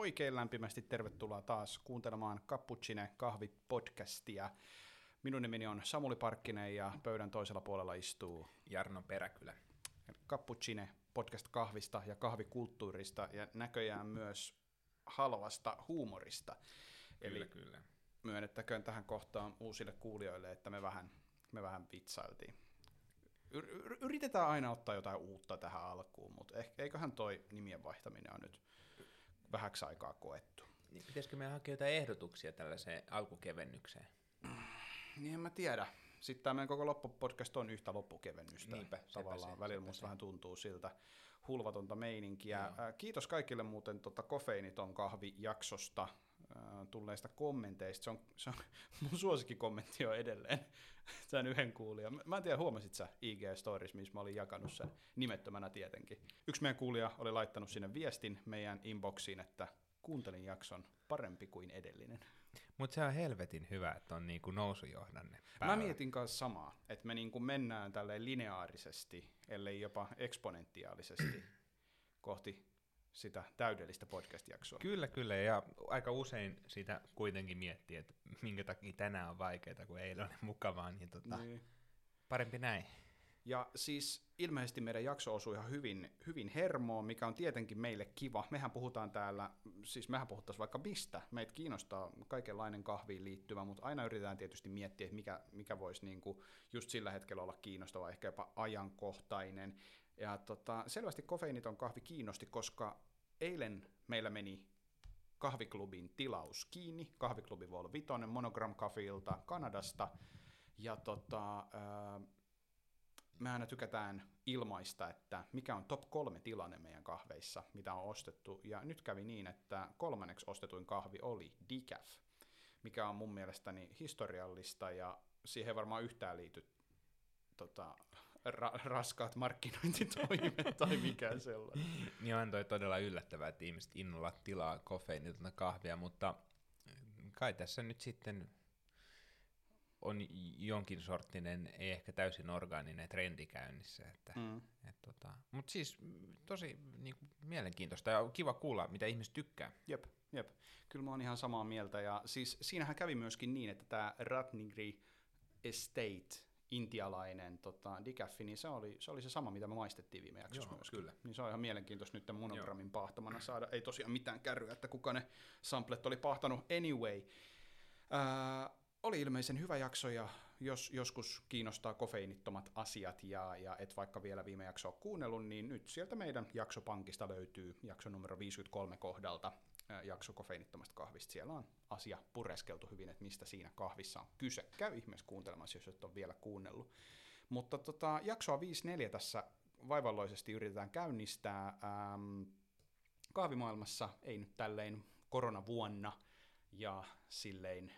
oikein lämpimästi tervetuloa taas kuuntelemaan Cappuccine kahvipodcastia. Minun nimeni on Samuli Parkkinen ja pöydän toisella puolella istuu Jarno Peräkylä. Cappuccine podcast kahvista ja kahvikulttuurista ja näköjään myös halvasta huumorista. Kyllä, eli kyllä. Myönnettäköön tähän kohtaan uusille kuulijoille, että me vähän vitsailtiin. Yritetään aina ottaa jotain uutta tähän alkuun, mutta eiköhän toi nimien vaihtaminen on nyt vähäksi aikaa koettu. Niin, pitäisikö meidän hakea jotain ehdotuksia tällaiseen alkukevennykseen? Niin en mä tiedä. Sitten tämä meidän koko loppupodcast on yhtä loppukevennystä. Niinpä, tavallaan välillä musta vähän tuntuu siltä hulvatonta meininkiä. No. Kiitos kaikille muuten Kofeiniton kahvijaksosta tulleista kommenteista. Se on mun suosikkikommentti on edelleen. Tämän yhden kuulija. Mä en tiedä, huomasit sä IG-stories, missä mä olin jakanut sen nimettömänä tietenkin. Yksi meidän kuulija oli laittanut sinne viestin meidän inboxiin, että kuuntelin jakson parempi kuin edellinen. Mutta se on helvetin hyvä, että on niinku nousujohdanne. Mä mietin kanssa samaa, että me niinku mennään tälleen lineaarisesti, ellei jopa eksponentiaalisesti kohti sitä täydellistä podcast-jaksoa. Kyllä, ja aika usein sitä kuitenkin miettii, että minkä takia tänään on vaikeaa, kun eilen oli mukavaa, niin parempi näin. Ja siis ilmeisesti meidän jakso osui ihan hyvin hermoon, mikä on tietenkin meille kiva. Mehän puhutaan täällä, siis mehän puhuttaisiin vaikka mistä. Meitä kiinnostaa kaikenlainen kahviin liittyvä, mutta aina yritetään tietysti miettiä, että mikä voisi niinku just sillä hetkellä olla kiinnostava, ehkä jopa ajankohtainen. Ja selvästi kofeiniton kahvi kiinnosti, koska eilen meillä meni kahviklubin tilaus kiinni. Kahviklubi voi olla vitonen Monogram Cafeilta Kanadasta. Ja me aina tykätään ilmaista, että mikä on top 3 tilanne meidän kahveissa, mitä on ostettu, ja nyt kävi niin, että 3. ostetuin kahvi oli decaf, mikä on mun mielestäni historiallista, ja siihen varmaan yhtään liity raskaat markkinointitoimet tai mikään sellainen. Niin on toi todella yllättävää, että ihmiset innolla tilaa kofeinitonta kahvia, mutta kai tässä nyt sitten on jonkin sorttinen, ei ehkä täysin orgaaninen trendi käynnissä. Mutta siis tosi niinku mielenkiintoista ja kiva kuulla, mitä ihmiset tykkää. Jep. Kyllä mä oon ihan samaa mieltä. Ja siis siinähän kävi myöskin niin, että tämä Ratningri Estate, intialainen decaffi, niin se oli se sama, mitä me maistettiin viime jaksossa myöskin. Kyllä. Niin se on ihan mielenkiintoista nyt tämän Monogramin paahtamana saada. Ei tosiaan mitään kärryä, että kuka ne samplet oli paahtanut anyway. Oli ilmeisen hyvä jakso, ja jos joskus kiinnostaa kofeiinittomat asiat ja et vaikka vielä viime jaksoa kuunnellut, niin nyt sieltä meidän jaksopankista löytyy jakso numero 53 kohdalta jakso kofeiinittomasta kahvista. Siellä on asia pureskeltu hyvin, että mistä siinä kahvissa on kyse. Käy ihmeessä kuuntelemassa, jos et ole vielä kuunnellut. Mutta jaksoa 54 tässä vaivalloisesti yritetään käynnistää. Kahvimaailmassa ei nyt tälleen koronavuonna ja silleen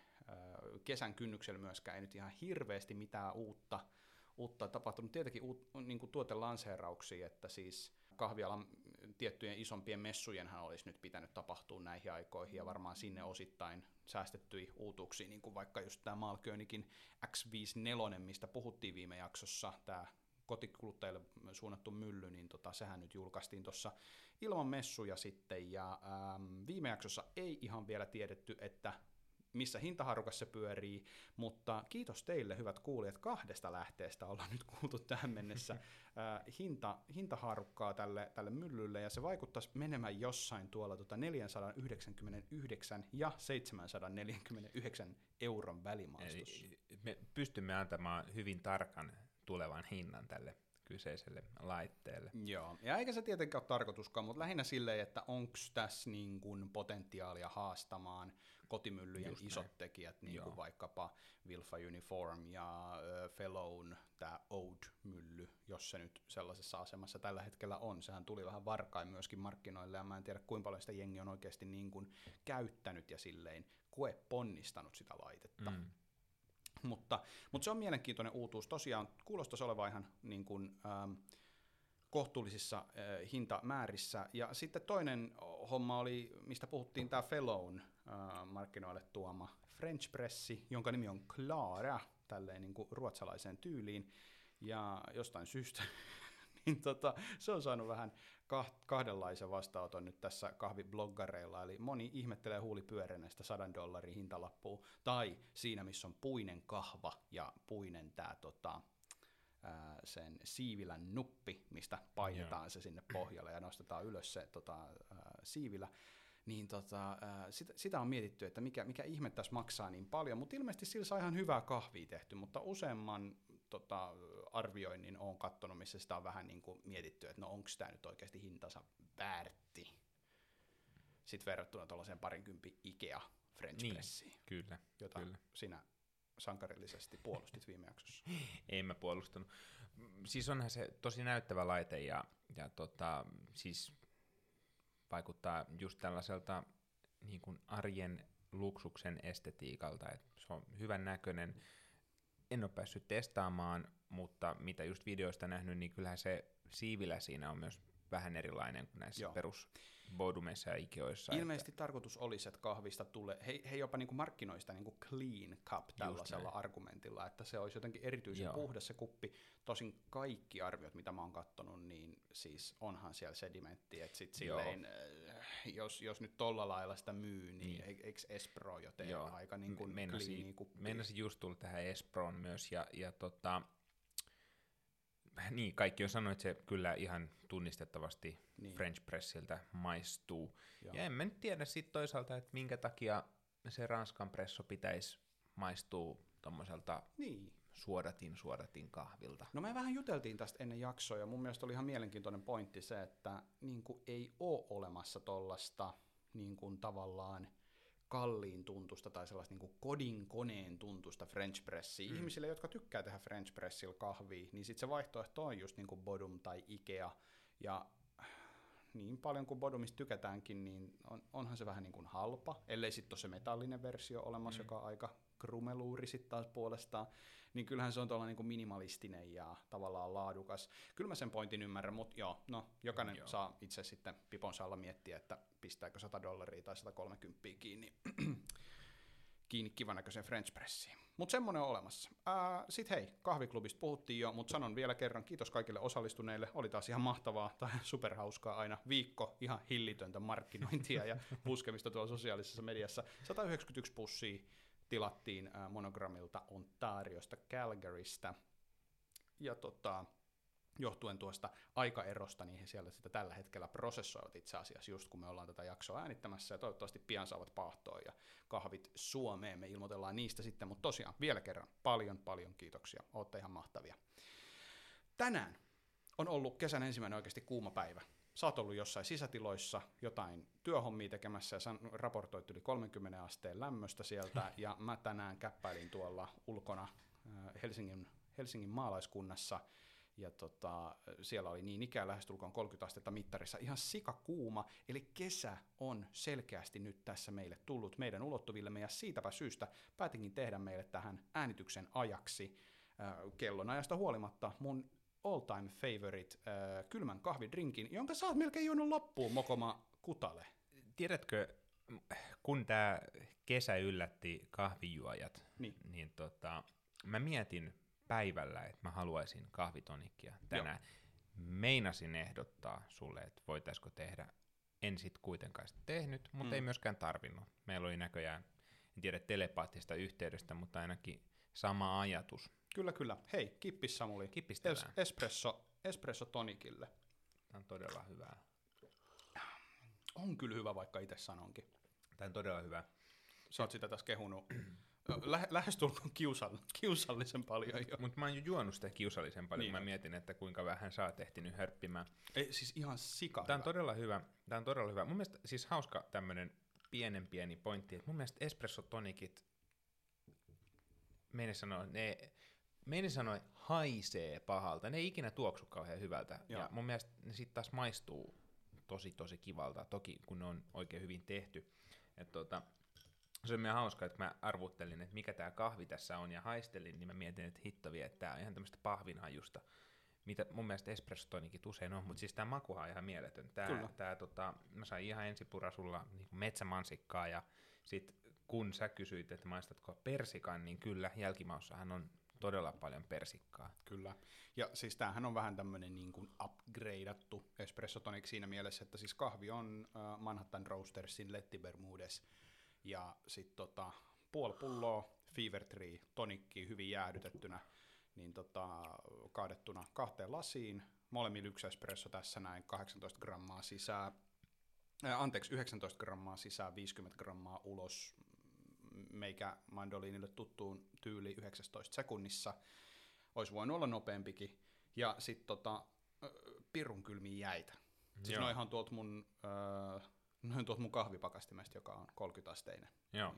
kesän kynnyksellä myöskään ei nyt ihan hirveästi mitään uutta tapahtunut. Tietenkin niin tuotelanseerauksia, että siis kahvialan tiettyjen isompien messujenhan olisi nyt pitänyt tapahtua näihin aikoihin, ja varmaan sinne osittain säästettyi uutuuksia, niin kuin vaikka just tämä Malkeönikin X54, mistä puhuttiin viime jaksossa, tämä kotikuluttajille suunnattu mylly, niin sehän nyt julkaistiin tuossa ilman messuja sitten, ja viime jaksossa ei ihan vielä tiedetty, että missä hintaharukassa se pyörii, mutta kiitos teille, hyvät kuulijat, 2 lähteestä ollaan nyt kuultu tähän mennessä hintaharukkaa tälle myllylle, ja se vaikuttaisi menemään jossain tuolla 499 ja 749 euron välimaastossa. Eli me pystymme antamaan hyvin tarkan tulevan hinnan tälle kyseiselle laitteelle. Joo, ja eikä se tietenkään ole tarkoituskaan, mutta lähinnä silleen, että onko tässä niin kun potentiaalia haastamaan kotimyllyjen just isot tekijät, niin kuin vaikkapa Wilfa Uniform ja Fellown, tämä Ode-mylly, jos se nyt sellaisessa asemassa tällä hetkellä on. Sehän tuli vähän varkain myöskin markkinoille, ja mä en tiedä, kuinka paljon sitä jengi on oikeasti niin kun käyttänyt ja silleen koeponnistanut sitä laitetta. Mm. Mutta se on mielenkiintoinen uutuus. Tosiaan kuulostaisi olevan ihan niin kuin, kohtuullisissa hintamäärissä. Ja sitten toinen homma oli, mistä puhuttiin, tämä Fellown markkinoille tuoma French Pressi, jonka nimi on Clara, tälleen niin kuin ruotsalaiseen tyyliin. Ja jostain syystä niin se on saanut vähän kahdenlaisen vastaanoton nyt tässä kahvibloggareilla, eli moni ihmettelee huulipyöränä sitä $100 hintalappua, tai siinä missä on puinen kahva ja puinen tämä sen siivilän nuppi, mistä painetaan se sinne pohjalle ja nostetaan ylös se siivilä, niin sitä on mietitty, että mikä ihme tässä maksaa niin paljon, mutta ilmeisesti sillä saa ihan hyvää kahvia tehty, mutta useamman arvioinnin olen katsonut, missä sitä on vähän niin kuin mietitty, että no onko tämä nyt oikeasti hintansa väärti, sitten verrattuna tuollaiseen $20 Ikea French pressiin, kyllä, jota kyllä. Sinä sankarillisesti puolustit viime jaksossa. En mä puolustanut. Siis onhan se tosi näyttävä laite ja siis vaikuttaa just tällaiselta niin kuin arjen luksuksen estetiikalta, että se on hyvän näköinen. En ole päässyt testaamaan, mutta mitä just videoista nähnyt, niin kyllähän se siivilä siinä on myös vähän erilainen kuin näissä perusboudumeissa ja ikioissa. Ilmeisesti tarkoitus olisi, että kahvista tulee, he jopa niin kuin markkinoista niin kuin clean cup tällaisella argumentilla, että se olisi jotenkin erityisen puhdas se kuppi. Tosin kaikki arviot, mitä mä oon kattonut, niin siis onhan siellä sedimentti, että sit silleen, jos nyt tolla lailla sitä myy, niin eikö Espro jo tee aika niin kuin clean kuppi? Mennäisin just tulla tähän Esproon myös, ja niin, kaikki on sanonut, että se kyllä ihan tunnistettavasti French Pressiltä maistuu. Joo. Ja en mä nyt tiedä sitten toisaalta, että minkä takia se Ranskan presso pitäisi maistua tuommoiselta suodatin kahvilta. No me vähän juteltiin tästä ennen jaksoa, ja mun mielestä oli ihan mielenkiintoinen pointti se, että niin kuin ei ole olemassa tollaista niin kuin tavallaan kalliin tuntusta tai sellaista niin kodin koneen tuntusta French pressiä. Ihmisille, jotka tykkää tehdä French pressillä kahvia, niin sitten se vaihtoehto on just niin kuin Bodum tai Ikea. Ja niin paljon kuin Bodumista tykätäänkin, niin onhan se vähän niin kuin halpa, ellei sitten ole se metallinen versio olemassa, joka on aika krumeluuri sitten taas puolestaan, niin kyllähän se on tuolla niin kuin minimalistinen ja tavallaan laadukas. Kyllä mä sen pointin ymmärrän, mutta jokainen saa itse sitten piponsa alla miettiä, että pistääkö $100 tai $130 kiinni kivanäköiseen French pressiin. Mutta semmoinen on olemassa. Sitten hei, kahviklubista puhuttiin jo, mutta sanon vielä kerran kiitos kaikille osallistuneille. Oli taas ihan mahtavaa tai superhauskaa aina. Viikko ihan hillitöntä markkinointia ja puskemista tuolla sosiaalisessa mediassa. 191 pussia tilattiin Monogramilta, Ontariosta, Calgarystä, ja johtuen tuosta aikaerosta, niin he siellä sitä tällä hetkellä prosessoivat itse asiassa, just kun me ollaan tätä jaksoa äänittämässä, ja toivottavasti pian saavat paahtoa ja kahvit Suomeen, me ilmoitellaan niistä sitten, mutta tosiaan vielä kerran paljon kiitoksia, ootte ihan mahtavia. Tänään on ollut kesän ensimmäinen oikeasti kuuma päivä. Sä oot ollut jossain sisätiloissa jotain työhommia tekemässä ja raportoit yli 30 asteen lämmöstä sieltä, ja mä tänään käppäilin tuolla ulkona Helsingin maalaiskunnassa, ja siellä oli niin ikään lähestulkoon 30 astetta mittarissa, ihan sikakuuma, eli kesä on selkeästi nyt tässä meille tullut meidän ulottuvillemme, ja siitäpä syystä päätinkin tehdä meille tähän äänityksen ajaksi kellonajasta huolimatta mun all-time favorite kylmän kahvidrinkin, jonka sä oot melkein juonut loppuun, mokoma kutale. Tiedätkö, kun tämä kesä yllätti kahvijuojat, niin mä mietin päivällä, että mä haluaisin kahvitonikkia tänään. Meinasin ehdottaa sulle, että voitaisko tehdä. En sit kuitenkaan sitä tehnyt, mutta ei myöskään tarvinnut. Meillä oli näköjään, en tiedä telepaattista yhteydestä, mutta ainakin sama ajatus. Kyllä. Hei, kippis Samuli. Kippistellään. Espresso tonikille. Tämä on todella hyvää. On kyllä hyvä, vaikka itse sanonkin. Tämä on todella hyvä. Sä oot sitä tässä kehunut lähestulkoon kiusallisen paljon jo. Mutta mä oon jo juonut sitä kiusallisen paljon, kun mä mietin, että kuinka vähän sä oot ehtinyt hörppimään. Ei, siis ihan sika. Tämä on todella hyvä. Mun mielestä siis hauska tämmöinen pieni pointti, että mun mielestä espresso tonikit, meidän sanoi, haisee pahalta. Ne ei ikinä tuoksu kauhean hyvältä. Ja mun mielestä ne sitten taas maistuu tosi kivalta, toki kun ne on oikein hyvin tehty. Et se on meidän hauskaa, että mä arvuttelin, että mikä tää kahvi tässä on, ja haistelin, niin mä mietin, että hitto vie, että tää on ihan tämmöistä pahvinhajusta, mitä mun mielestä espressotonikin usein on, mutta siis tää makuhan on ihan mieletön. Mä sain ihan ensipurasulla niin kuin metsämansikkaa, ja sit kun sä kysyit, että maistatko persikan, niin kyllä, jälkimaussahan on todella paljon persikkaa. Kyllä. Ja siis tämähän on vähän tämmöinen niin kuin upgradeattu espresso tonic siinä mielessä, että siis kahvi on Manhattan Roastersin Letti Bermudes ja sitten puoli pulloa Fever tree tonikki hyvin jäähdytettynä, niin kaadettuna kahteen lasiin. Molemmilla yksi espresso tässä näin 18 grammaa sisään. 19 grammaa sisään, 50 grammaa ulos, meikä mandoliinille tuttuun tyyliin 19 sekunnissa. Olisi voinut olla nopeampikin. Ja sitten pirun kylmiä jäitä. Siis noihan tuot mun, kahvipakastimesta, joka on 30-asteinen. Joo.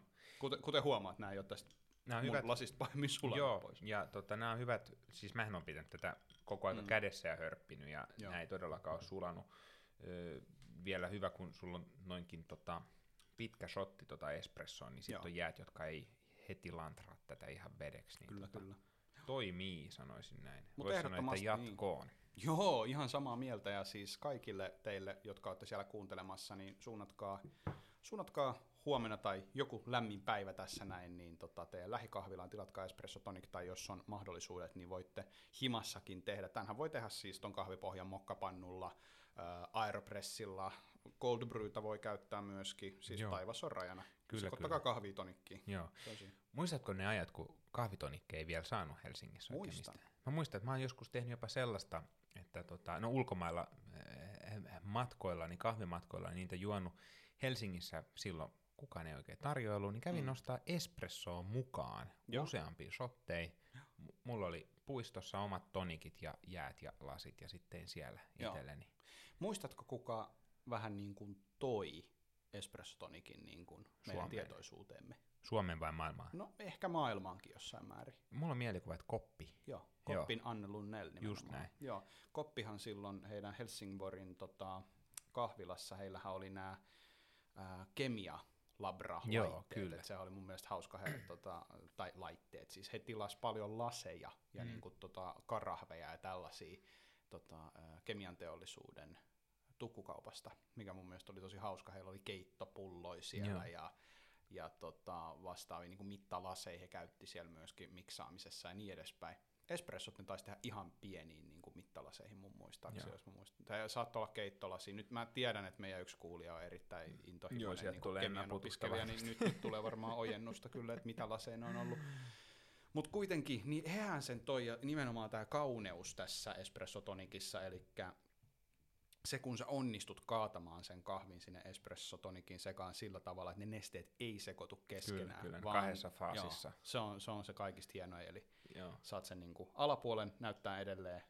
Kuten huomaat, nämä ei ole tästä mun lasista pahemmin sulanut pois. Ja nämä on hyvät, siis mähän olen pitänyt tätä koko ajan kädessä ja hörppinyt, ja nämä ei todellakaan ole sulanut. Vielä hyvä, kun sulla on noinkin pitkä shotti espressoon, niin sitten on jäät, jotka ei heti lantraa tätä ihan vedeksi. Niin kyllä, kyllä. Toimii, sanoisin näin. Voisi sanoa, että jatkoon. Niin. Joo, ihan samaa mieltä, ja siis kaikille teille, jotka olette siellä kuuntelemassa, niin suunnatkaa huomenna tai joku lämmin päivä tässä näin, niin teidän lähikahvilaan tilatkaa espresso tonic, tai jos on mahdollisuudet, niin voitte himassakin tehdä. Tämähän voi tehdä siis ton kahvipohjan mokkapannulla, aeropressilla, cold brewtä voi käyttää myöskin, siis taivas on rajana. Kyllä, ottakaa kahvitonikkiin. Joo. Muistatko ne ajat, kun kahvitonikki ei vielä saanut Helsingissä oikein mistään? Mä muistan, että mä oon joskus tehnyt jopa sellaista, että ulkomailla matkoilla, niin kahvimatkoilla, niin niitä juonut Helsingissä silloin, kukaan ei oikein tarjoilu, niin kävin nostaa espressoa mukaan useampiin shotteja. Mulla oli puistossa omat tonikit ja jäät ja lasit ja sitten siellä itselleni. Muistatko, kuka vähän niin kuin toi espressotonikin niin kuin meidän tietoisuuteemme? Suomen vai maailmaan? No ehkä maailmaankin jossain määrin. Mulla on mielikuva, että Koppi. Joo, Koppin Anne Lundell nimenomaan. Just näin. Joo. Koppihan silloin heidän Helsingborgin kahvilassa, heillähän oli nämä kemia-labra-laitteet, että se oli mun mielestä hauska tai laitteet, siis he tilasivat paljon laseja ja niin kuin karahveja ja tällaisia kemianteollisuuden tukkukaupasta, mikä mun mielestä oli tosi hauska, heillä oli keittopulloja siellä ja vastaavia niin kuin mittalaseja he käytti siellä myöskin miksaamisessa ja niin edespäin. Espressot ne taisi tehdä ihan pieniin niin kuin mittalaseihin mun muistaakseni, jos mä muistan. Tämä saattaa olla keittolasi. Nyt mä tiedän, että meidän yksi kuulija on erittäin intohimoinen niin kemian opiskelija, niin nyt tulee varmaan ojennusta kyllä, että mitä laseina on ollut. Mutta kuitenkin, niin hehän sen toi, ja nimenomaan tämä kauneus tässä espressotonikissa, eli se, kun sä onnistut kaatamaan sen kahvin sinne espressotonikin sekaan sillä tavalla, että ne nesteet ei sekoitu keskenään. Kyllä, vaan kahdessa faasissa. Joo, se on se kaikista hienoa, eli saat sen niin kuin alapuolen näyttää edelleen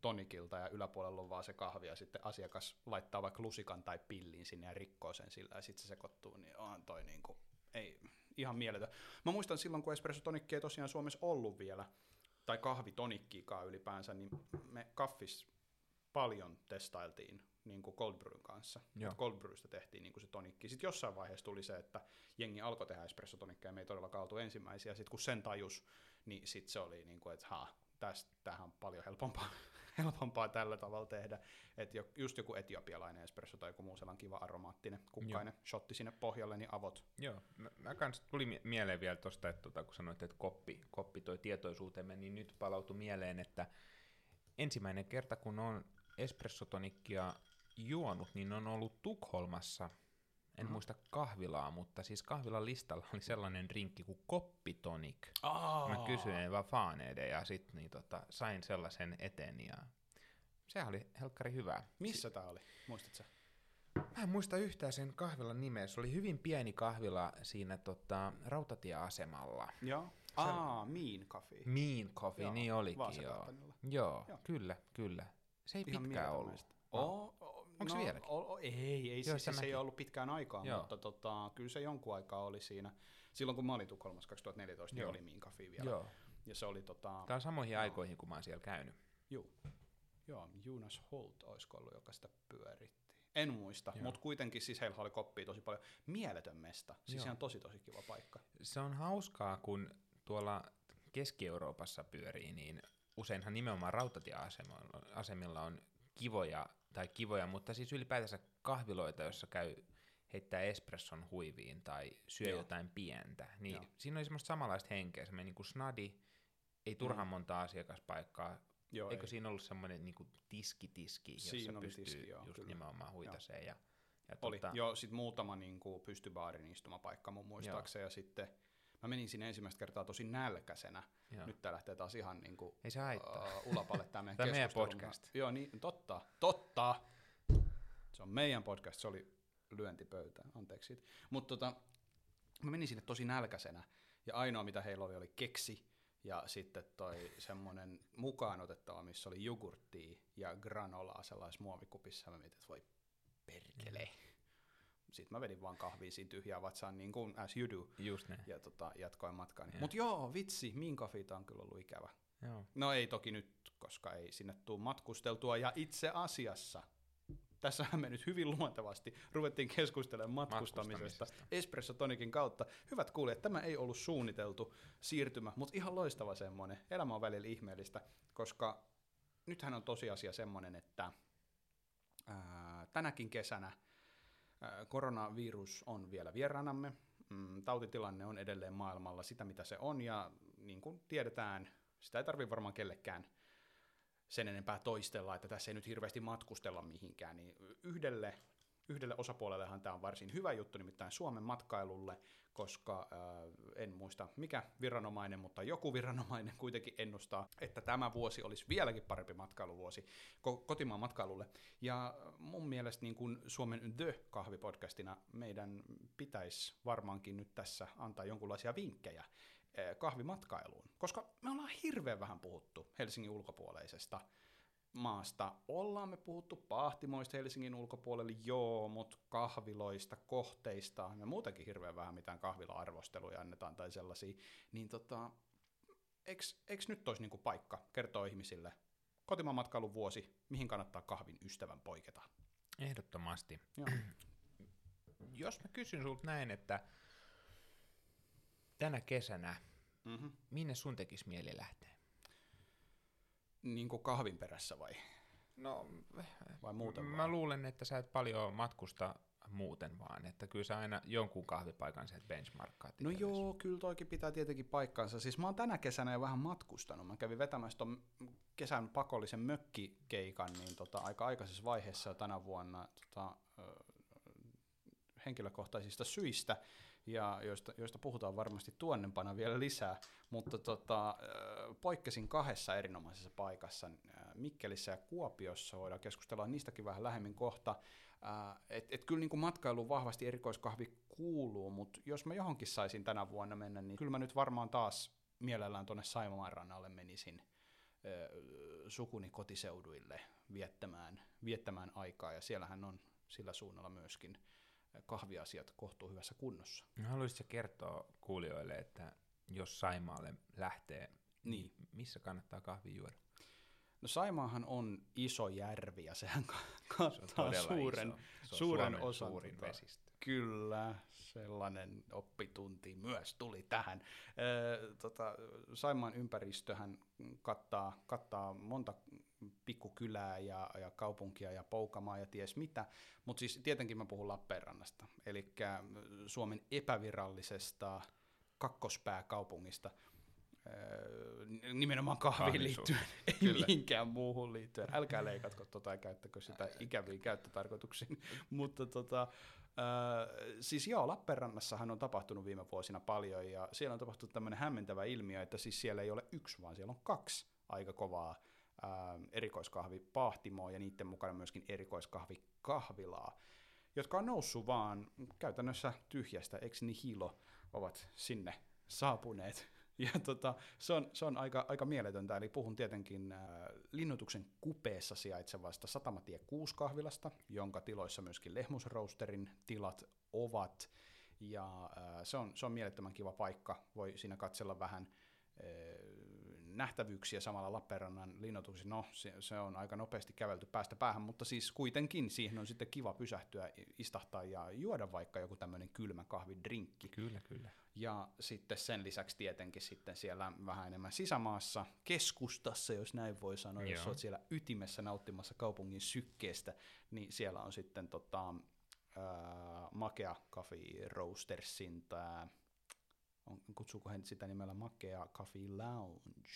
tonikilta ja yläpuolella on vaan se kahvi, ja sitten asiakas laittaa vaikka lusikan tai pillin sinne ja rikkoo sen sillä, ja sitten se sekoittuu, niin on toi niin kuin, ei ihan mieletön. Mä muistan silloin, kun espressotonikki ei tosiaan Suomessa ollut vielä, tai kahvitonikkiikaan ylipäänsä, niin me kaffis paljon testailtiin niin kuin cold brewn kanssa. Cold brewstä tehtiin niin kuin se tonikki. Sitten jossain vaiheessa tuli se, että jengi alkoi tehdä espressotonikkeja, ja me ei todellakaan oltu ensimmäisiä. Sitten kun sen tajus, niin sitten se oli, niin kuin, että tämähän on paljon helpompaa tällä tavalla tehdä. Että just joku etiopialainen espresso tai joku muu sellainen kiva aromaattinen kukkainen shotti sinne pohjalle, niin avot. Joo, mä kans tuli mieleen vielä tuosta, että kun sanoit, että koppi toi tietoisuutemme, niin nyt palautui mieleen, että ensimmäinen kerta, kun on espressotonikkia juonut, niin on ollut Tukholmassa, en muista kahvilaa, mutta siis kahvilan listalla oli sellainen drinkki kuin koppitonik. Mä kysyin vafaaneiden ja sitten niin sain sellaisen eteen ja sehän oli helkkari hyvää. Missä tää oli? Muistatko? Mä en muista yhtään sen kahvilan nimeä, se oli hyvin pieni kahvila siinä rautatieasemalla. Joo. Mean Coffee. Mean Coffee, joo, niin olikin joo. Joo, kyllä. Se ei ihan pitkään ollut. Onko se vieläkin? Ei, joo, siis se ei ollut pitkään aikaa, mutta kyllä se jonkun aikaa oli siinä. Silloin kun mä olin Tukholmassa 2014, niin oli Mean Coffee vielä. Joo. Ja se oli Tää on samoihin aikoihin, kun mä oon siellä käynyt. Joo, Jonas Holt olisiko ollut, joka sitä pyöritti. En muista, mutta kuitenkin siis heillä oli koppia tosi paljon. Mieletön mesta, siis ihan tosi kiva paikka. Se on hauskaa, kun tuolla Keski-Euroopassa pyörii, niin useinhan nimenomaan rautatieasemilla on kivoja, mutta siis ylipäätänsä kahviloita, jossa käy heittää espresson huiviin tai syö jotain pientä. Niin siinä oli semmoista samanlaista henkeä, semmoinen niin kuin snadi Ei turhan monta asiakaspaikkaa. Joo, eikö siinä ollut semmoinen niinku tiski, jossa pystyy tiski, joo, just kyllä. Nimenomaan huitaseen? Ja oli, joo, sitten muutama niinku pystybaarin istumapaikka mun muistaakseni, ja sitten mä menin sinne ensimmäistä kertaa tosi nälkäisenä. Joo. Nyt tää lähtee taas ihan niinku ei se haittaa. Ulapalle tää meidän keskustelu. Meidän podcast. Joo, niin, totta! Se on meidän podcast, se oli lyöntipöytä, anteeksi. Mutta mä menin sinne tosi nälkäisenä, ja ainoa mitä heillä oli keksi, ja sitten toi semmoinen mukaan otettava, missä oli jogurttia ja granolaa sellaisessa muovikupissa. Mä mietin, että voi perkele. Sitten mä vedin vaan kahvia siinä tyhjää vatsaan, niin kuin as you do. Just näin. Ja jatkoin matkaani. Yeah. Mut joo, vitsi, Mean Coffeeta on kyllä ollut ikävä. Joo. No ei toki nyt, koska ei sinne tule matkusteltua. Ja itse asiassa, tässähän me nyt hyvin luontevasti ruvettiin keskustelemaan matkustamisesta. Espresso Tonikin kautta. Hyvät kuulijat, tämä ei ollut suunniteltu siirtymä, mutta ihan loistava semmoinen. Elämä on välillä ihmeellistä, koska nythän on tosiasia semmoinen, että tänäkin kesänä koronavirus on vielä vieraanamme. Tautitilanne on edelleen maailmalla sitä, mitä se on, ja niin kuin tiedetään, sitä ei tarvitse varmaan kellekään sen enempää toistella, että tässä ei nyt hirveästi matkustella mihinkään. Niin yhdelle osapuolellehan tämä on varsin hyvä juttu, nimittäin Suomen matkailulle, koska en muista mikä viranomainen, mutta joku viranomainen kuitenkin ennustaa, että tämä vuosi olisi vieläkin parempi matkailuvuosi kotimaan matkailulle. Ja mun mielestä niin kuin Suomen The-kahvipodcastina meidän pitäisi varmaankin nyt tässä antaa jonkinlaisia vinkkejä kahvimatkailuun, koska me ollaan hirveän vähän puhuttu Helsingin ulkopuoleisesta maasta. Ollaan me puhuttu paahtimoista Helsingin ulkopuolelle, joo, mutta kahviloista, kohteista, me muutenkin hirveän vähän mitään kahvila-arvosteluja annetaan tai sellaisia, niin eks nyt olisi niinku paikka kertoa ihmisille kotimaan matkailun vuosi, mihin kannattaa kahvin ystävän poiketa? Ehdottomasti. Joo. Jos mä kysyn sulta näin, että tänä kesänä, minne sun tekisi mieli lähteä? Niin kuin kahvin perässä vai? No, vai muuten mä vaan? Luulen, että sä et paljon matkusta muuten vaan, että kyllä sä aina jonkun kahvipaikan sä et benchmarkkaat. No joo, kyllä toikin pitää tietenkin paikkaansa. Siis mä oon tänä kesänä jo vähän matkustanut. Mä kävin vetämässä ton kesän pakollisen mökkikeikan niin aika aikaisessa vaiheessa tänä vuonna henkilökohtaisista syistä, ja joista puhutaan varmasti tuonnempana vielä lisää, mutta poikkesin kahdessa erinomaisessa paikassa, Mikkelissä ja Kuopiossa, voidaan keskustella niistäkin vähän lähemmin kohta, että kyllä niin kuin matkailuun vahvasti erikoiskahvi kuuluu, mutta jos mä johonkin saisin tänä vuonna mennä, niin kyllä mä nyt varmaan taas mielellään tuonne Saimaan rannalle menisin sukuni kotiseuduille viettämään aikaa, ja siellähän on sillä suunnalla myöskin kahviasiat kohtuu hyvässä kunnossa. No, haluaisitko kertoa kuulijoille, että jos Saimaalle lähtee, niin missä kannattaa kahvi juoda? No, Saimaahan on iso järvi, ja sehän kattaa suuren osan. Suurin vesistö. Kyllä, sellainen oppitunti myös tuli tähän. Saimaan ympäristöhän kattaa monta pikkukylää ja kaupunkia ja poukamaa ja ties mitä, mutta siis tietenkin mä puhun Lappeenrannasta, eli Suomen epävirallisesta kakkospääkaupungista, nimenomaan kahviin liittyen, ei minkään muuhun liittyen. Älkää leikatko ja käyttäkö sitä ikäviin käyttötarkoituksiin, mutta siis joo, Lappeenrannassahan on tapahtunut viime vuosina paljon, ja siellä on tapahtunut tämmöinen hämmentävä ilmiö, että siis siellä ei ole yksi, vaan siellä on kaksi aika kovaa erikoiskahvipahtimoa ja niiden mukana myöskin erikoiskahvikahvilaa, jotka on noussut vaan käytännössä tyhjästä, eikö nihilo ovat sinne saapuneet. Ja se on aika mieletöntä, eli puhun tietenkin Linnoituksen kupeessa sijaitsevasta Satamatie 6 kahvilasta, jonka tiloissa myöskin Lehmus Roasterin tilat ovat, ja se on mielettömän kiva paikka, voi siinä katsella vähän nähtävyyksiä samalla Lappeenrannan linnoituksessa. No, se on aika nopeasti kävelty päästä päähän, mutta siis kuitenkin siihen on sitten kiva pysähtyä, istahtaa ja juoda vaikka joku tämmöinen kylmä kahvidrinkki. Kyllä, kyllä. Ja sitten sen lisäksi tietenkin sitten siellä vähän enemmän sisämaassa, keskustassa, jos näin voi sanoa, Joo. Jos olet siellä ytimessä nauttimassa kaupungin sykkeestä, niin siellä on sitten Makea Coffee Roastersin, kutsuuko hän sitä nimellä Makea Coffee Lounge?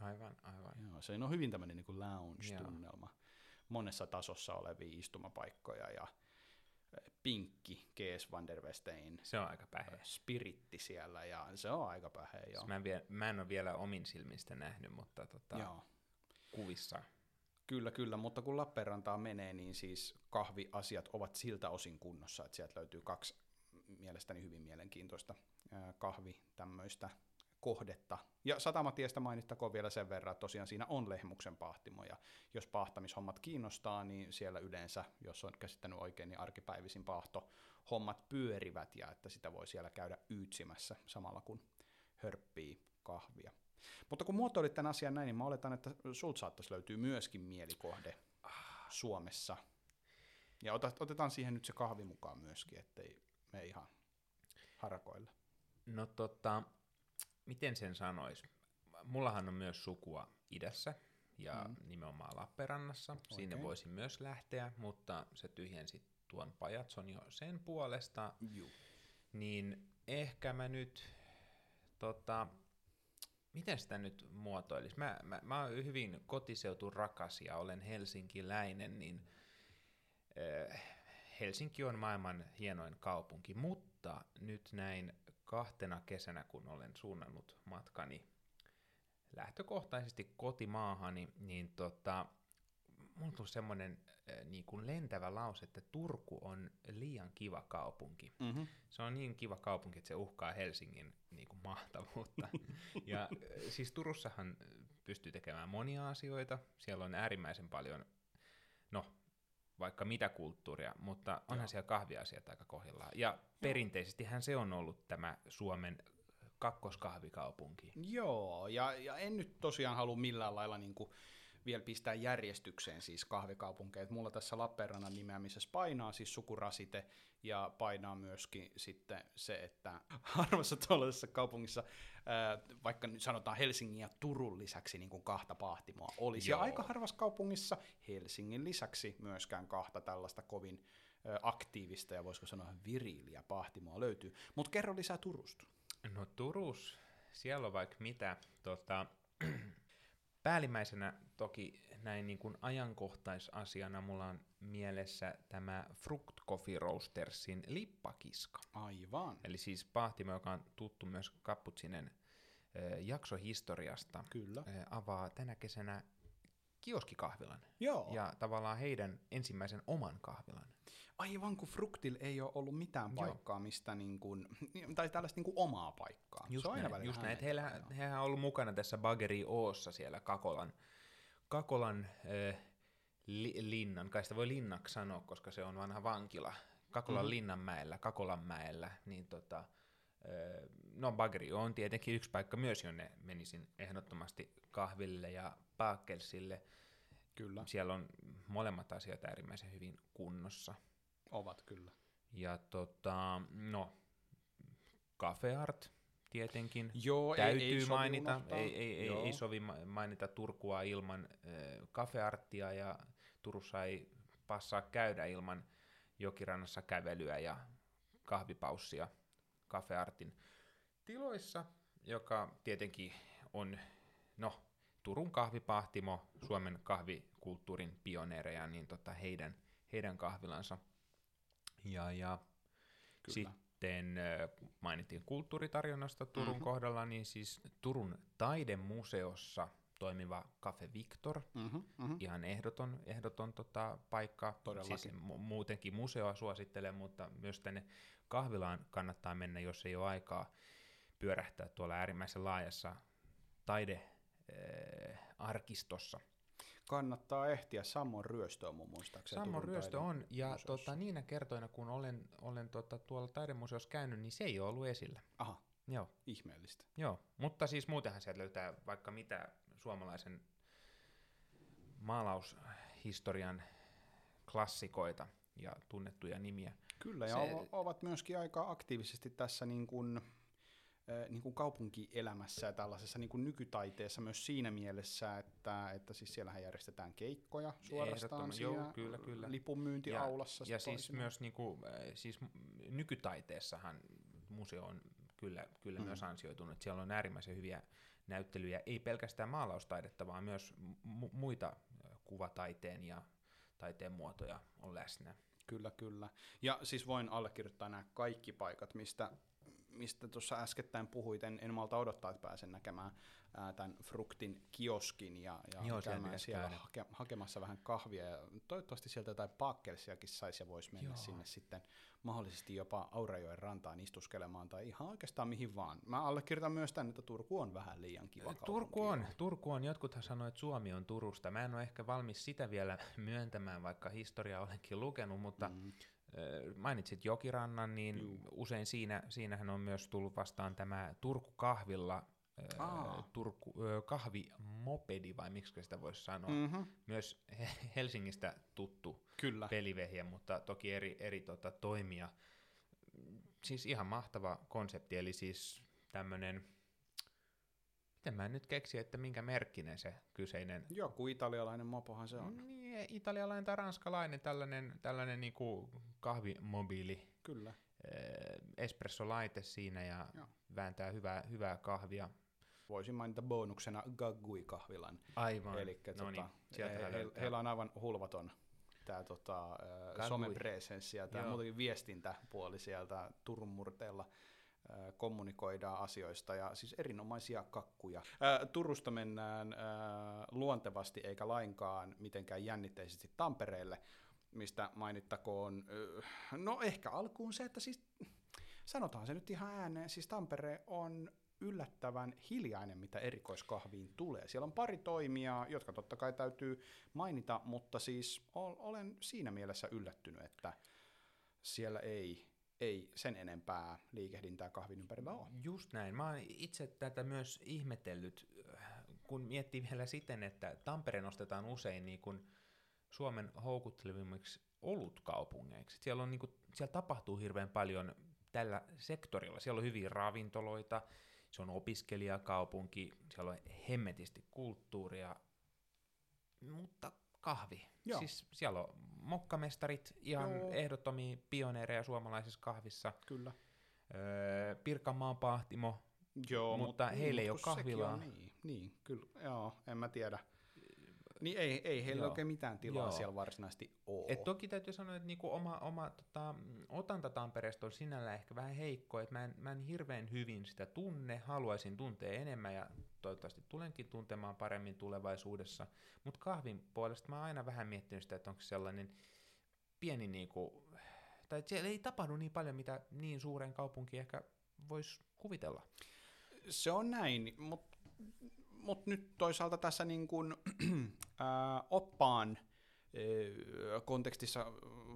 Aivan, aivan. Joo, se on hyvin tämmöinen niin lounge-tunnelma. Joo. Monessa tasossa olevia istumapaikkoja ja pinkki Kees van der Westenin se on aika päheä. Spiritti siellä ja se on aika päheä. Joo. Mä en ole vielä omin silmistä nähnyt, mutta kuvissa. Kyllä, mutta kun Lappeenrantaan menee, niin siis kahviasiat ovat siltä osin kunnossa, että sieltä löytyy kaksi mielestäni hyvin mielenkiintoista kahvitämmöistä kohdetta. Ja Satamatiestä mainittakoon vielä sen verran, että tosiaan siinä on Lehmuksen paahtimo, ja jos paahtamishommat kiinnostaa, niin siellä yleensä, jos on käsittänyt oikein, niin arkipäivisin paahtohommat pyörivät, ja että sitä voi siellä käydä yytsimässä samalla kun hörppii kahvia. Mutta kun muotoilit tämän asian näin, niin mä oletan, että sulta saattaisi löytyä myöskin mielikohde Suomessa. Ja otetaan siihen nyt se kahvi mukaan myöskin, ettei me ihan harakoilla. No miten sen sanoisi? Mullahan on myös sukua idässä ja nimenomaan Lappeenrannassa. Okay. Siinä voisi myös lähteä, mutta se tyhjensi tuon pajatson jo sen puolesta. Juu. Niin ehkä mä nyt... Miten sitä nyt muotoilisi? Mä oon hyvin kotiseutun rakas ja olen helsinkiläinen, niin Helsinki on maailman hienoin kaupunki, mutta nyt näin kahtena kesänä, kun olen suunnannut matkani lähtökohtaisesti kotimaahani, niin mulla tuli semmoinen niin kuin lentävä lause, että Turku on liian kiva kaupunki. Mm-hmm. Se on niin kiva kaupunki, että se uhkaa Helsingin niin kuin mahtavuutta. Ja siis Turussahan pystyy tekemään monia asioita. Siellä on äärimmäisen paljon, vaikka mitä kulttuuria, mutta onhan siellä kahviasiat aika kohdillaan. Ja perinteisestihän se on ollut tämä Suomen kakkoskahvikaupunki. Joo, ja en nyt tosiaan halua millään lailla... Niin kuin vielä pistää järjestykseen siis kahvikaupunkeja. Mulla tässä Lappeenrannan nimeämisessä painaa siis sukurasite ja painaa myöskin sitten se, että harvassa tuollaisessa kaupungissa, vaikka nyt sanotaan Helsingin ja Turun lisäksi niin kuin kahta paahtimoa olisi. Joo. Ja aika harvassa kaupungissa Helsingin lisäksi myöskään kahta tällaista kovin aktiivista ja voisiko sanoa viriiliä paahtimoa löytyy. Mutta kerro lisää Turusta. No Turus, siellä on vaikka mitä... Päällimmäisenä toki näin niin kuin ajankohtaisasiana mulla on mielessä tämä Fruct Coffee Roastersin lippakiska. Aivan. Eli siis paahtimo, joka on tuttu myös Kapputsinen jaksohistoriasta, kyllä. Avaa tänä kesänä kioskikahvilan. Joo. Ja tavallaan heidän ensimmäisen oman kahvilan. Aivan, kun Fructil ei ole ollut mitään paikkaa, mistä niin kuin, tai tällaista niin kuin omaa paikkaa. Just näin. Hehän on ollut mukana tässä Bageri Oossa siellä Kakolan linnan, kai sitä voi linnaksi sanoa, koska se on vanha vankila, Kakolan linnanmäellä, Kakolanmäellä, niin Bageri on tietenkin yksi paikka myös, jonne menisin ehdottomasti kahville ja paakelsille. Kyllä. Siellä on molemmat asiat äärimmäisen hyvin kunnossa. Ovat kyllä. Ja Cafe Art tietenkin. Joo, täytyy mainita. Ei sovi mainita Turkua ilman Cafe Artia ja Turussa ei passaa käydä ilman jokirannassa kävelyä ja kahvipaussia Cafe Artin tiloissa, joka tietenkin on Turun kahvipahtimo, Suomen kahvikulttuurin pioneereja, niin heidän kahvilansa. Ja sitten mainittiin kulttuuritarjonnasta Turun kohdalla, niin siis Turun taidemuseossa toimiva Cafe Victor, ihan ehdoton paikka. Todellakin. Siis muutenkin museoa suosittelen, mutta myös tänne kahvilaan kannattaa mennä, jos ei ole aikaa pyörähtää tuolla äärimmäisen laajassa arkistossa. Kannattaa ehtiä Sammon ryöstöä mun muistaakseni. Sammon ryöstö on, ja niinä kertoina, kun olen tuolla taidemuseossa käynyt, niin se ei ole ollut esillä. Aha, joo. Ihmeellistä. Joo, mutta siis muutenhan sieltä löytää vaikka mitä suomalaisen maalaushistorian klassikoita ja tunnettuja nimiä. Kyllä, ja ovat myöskin aika aktiivisesti tässä niin kuin kaupunkielämässä ja tällaisessa niin kuin nykytaiteessa myös siinä mielessä, että siis siellähän järjestetään keikkoja suorastaan siinä lipunmyyntiaulassa. Ja siis myös niin kuin, siis nykytaiteessahan museo on kyllä myös ansioitunut. Siellä on äärimmäisen hyviä näyttelyjä, ei pelkästään maalaustaidetta, vaan myös muita kuvataiteen ja taiteen muotoja on läsnä. Kyllä, kyllä. Ja siis voin allekirjoittaa nämä kaikki paikat, mistä tuossa äskettäin puhuit, en malta odottaa, että pääsen näkemään tämän Fructin kioskin ja käymään siellä hakemassa vähän kahvia. Ja toivottavasti sieltä jotain pakkelsiakin saisi ja voisi mennä sinne sitten mahdollisesti jopa Aurajoen rantaan istuskelemaan tai ihan oikeastaan mihin vaan. Mä allekirjoitan myös tämän, että Turku on vähän liian kiva kaupunki. Turku on, jotkuthan sanoo, että Suomi on Turusta. Mä en ole ehkä valmis sitä vielä myöntämään, vaikka historiaa olenkin lukenut, mutta mainitsit Jokirannan, niin usein siinähän on myös tullut vastaan tämä Turku-kahvilla, kahvimopedi, vai miksi sitä voisi sanoa, myös Helsingistä tuttu pelivehjä, mutta toki eri toimia. Siis ihan mahtava konsepti, eli siis tämmöinen, miten mä nyt keksin, että minkä merkkinen se kyseinen... Joku italialainen mopohan se on. Niin, italialainen tai ranskalainen, tällainen niinku kahvimobiili. Kyllä. Espressolaite siinä ja vääntää hyvää kahvia. Voisin mainita bonuksena Gaggui-kahvilan. Aivan. Elikkä heillä on aivan hulvaton tämä somepresenssi ja tämä muutenkin viestintäpuoli sieltä Turun murteella. Kommunikoidaan asioista ja siis erinomaisia kakkuja. Turusta mennään luontevasti eikä lainkaan mitenkään jännitteisesti Tampereelle, mistä mainittakoon, no ehkä alkuun se, että siis sanotaan se nyt ihan ääneen, siis Tampere on yllättävän hiljainen, mitä erikoiskahviin tulee. Siellä on pari toimijaa, jotka totta kai täytyy mainita, mutta siis olen siinä mielessä yllättynyt, että siellä ei sen enempää liikehdintää kahvin ympärillä ole. Just näin. Mä oon itse tätä myös ihmetellyt, kun miettii vielä siten, että Tampere nostetaan usein niin kuin Suomen houkuttelevimmiksi olutkaupungeiksi. Siellä tapahtuu hirveän paljon tällä sektorilla. Siellä on hyviä ravintoloita, se on opiskelijakaupunki, siellä on hemmetisti kulttuuria, mutta kahvi. Siis siellä on mokkamestarit, ihan ehdottomia pioneereja suomalaisessa kahvissa. Kyllä. Pirkanmaan Pahtimo, mutta heillä ei ole kahvilaa. Niin, kyllä. Joo, en mä tiedä. Niin ei heillä oikein mitään tilaa siellä varsinaisesti ole. Et toki täytyy sanoa, että niinku oma otanta Tampereesta on sinällään ehkä vähän heikko, että mä en hirveän hyvin sitä tunne, haluaisin tuntea enemmän ja toivottavasti tulenkin tuntemaan paremmin tulevaisuudessa, mutta kahvin puolesta mä oon aina vähän miettinyt sitä, että onko sellainen pieni, niinku, tai siellä ei tapahdu niin paljon, mitä niin suureen kaupunkiin ehkä voisi kuvitella. Se on näin, mutta nyt toisaalta tässä niin kuin, oppaan kontekstissa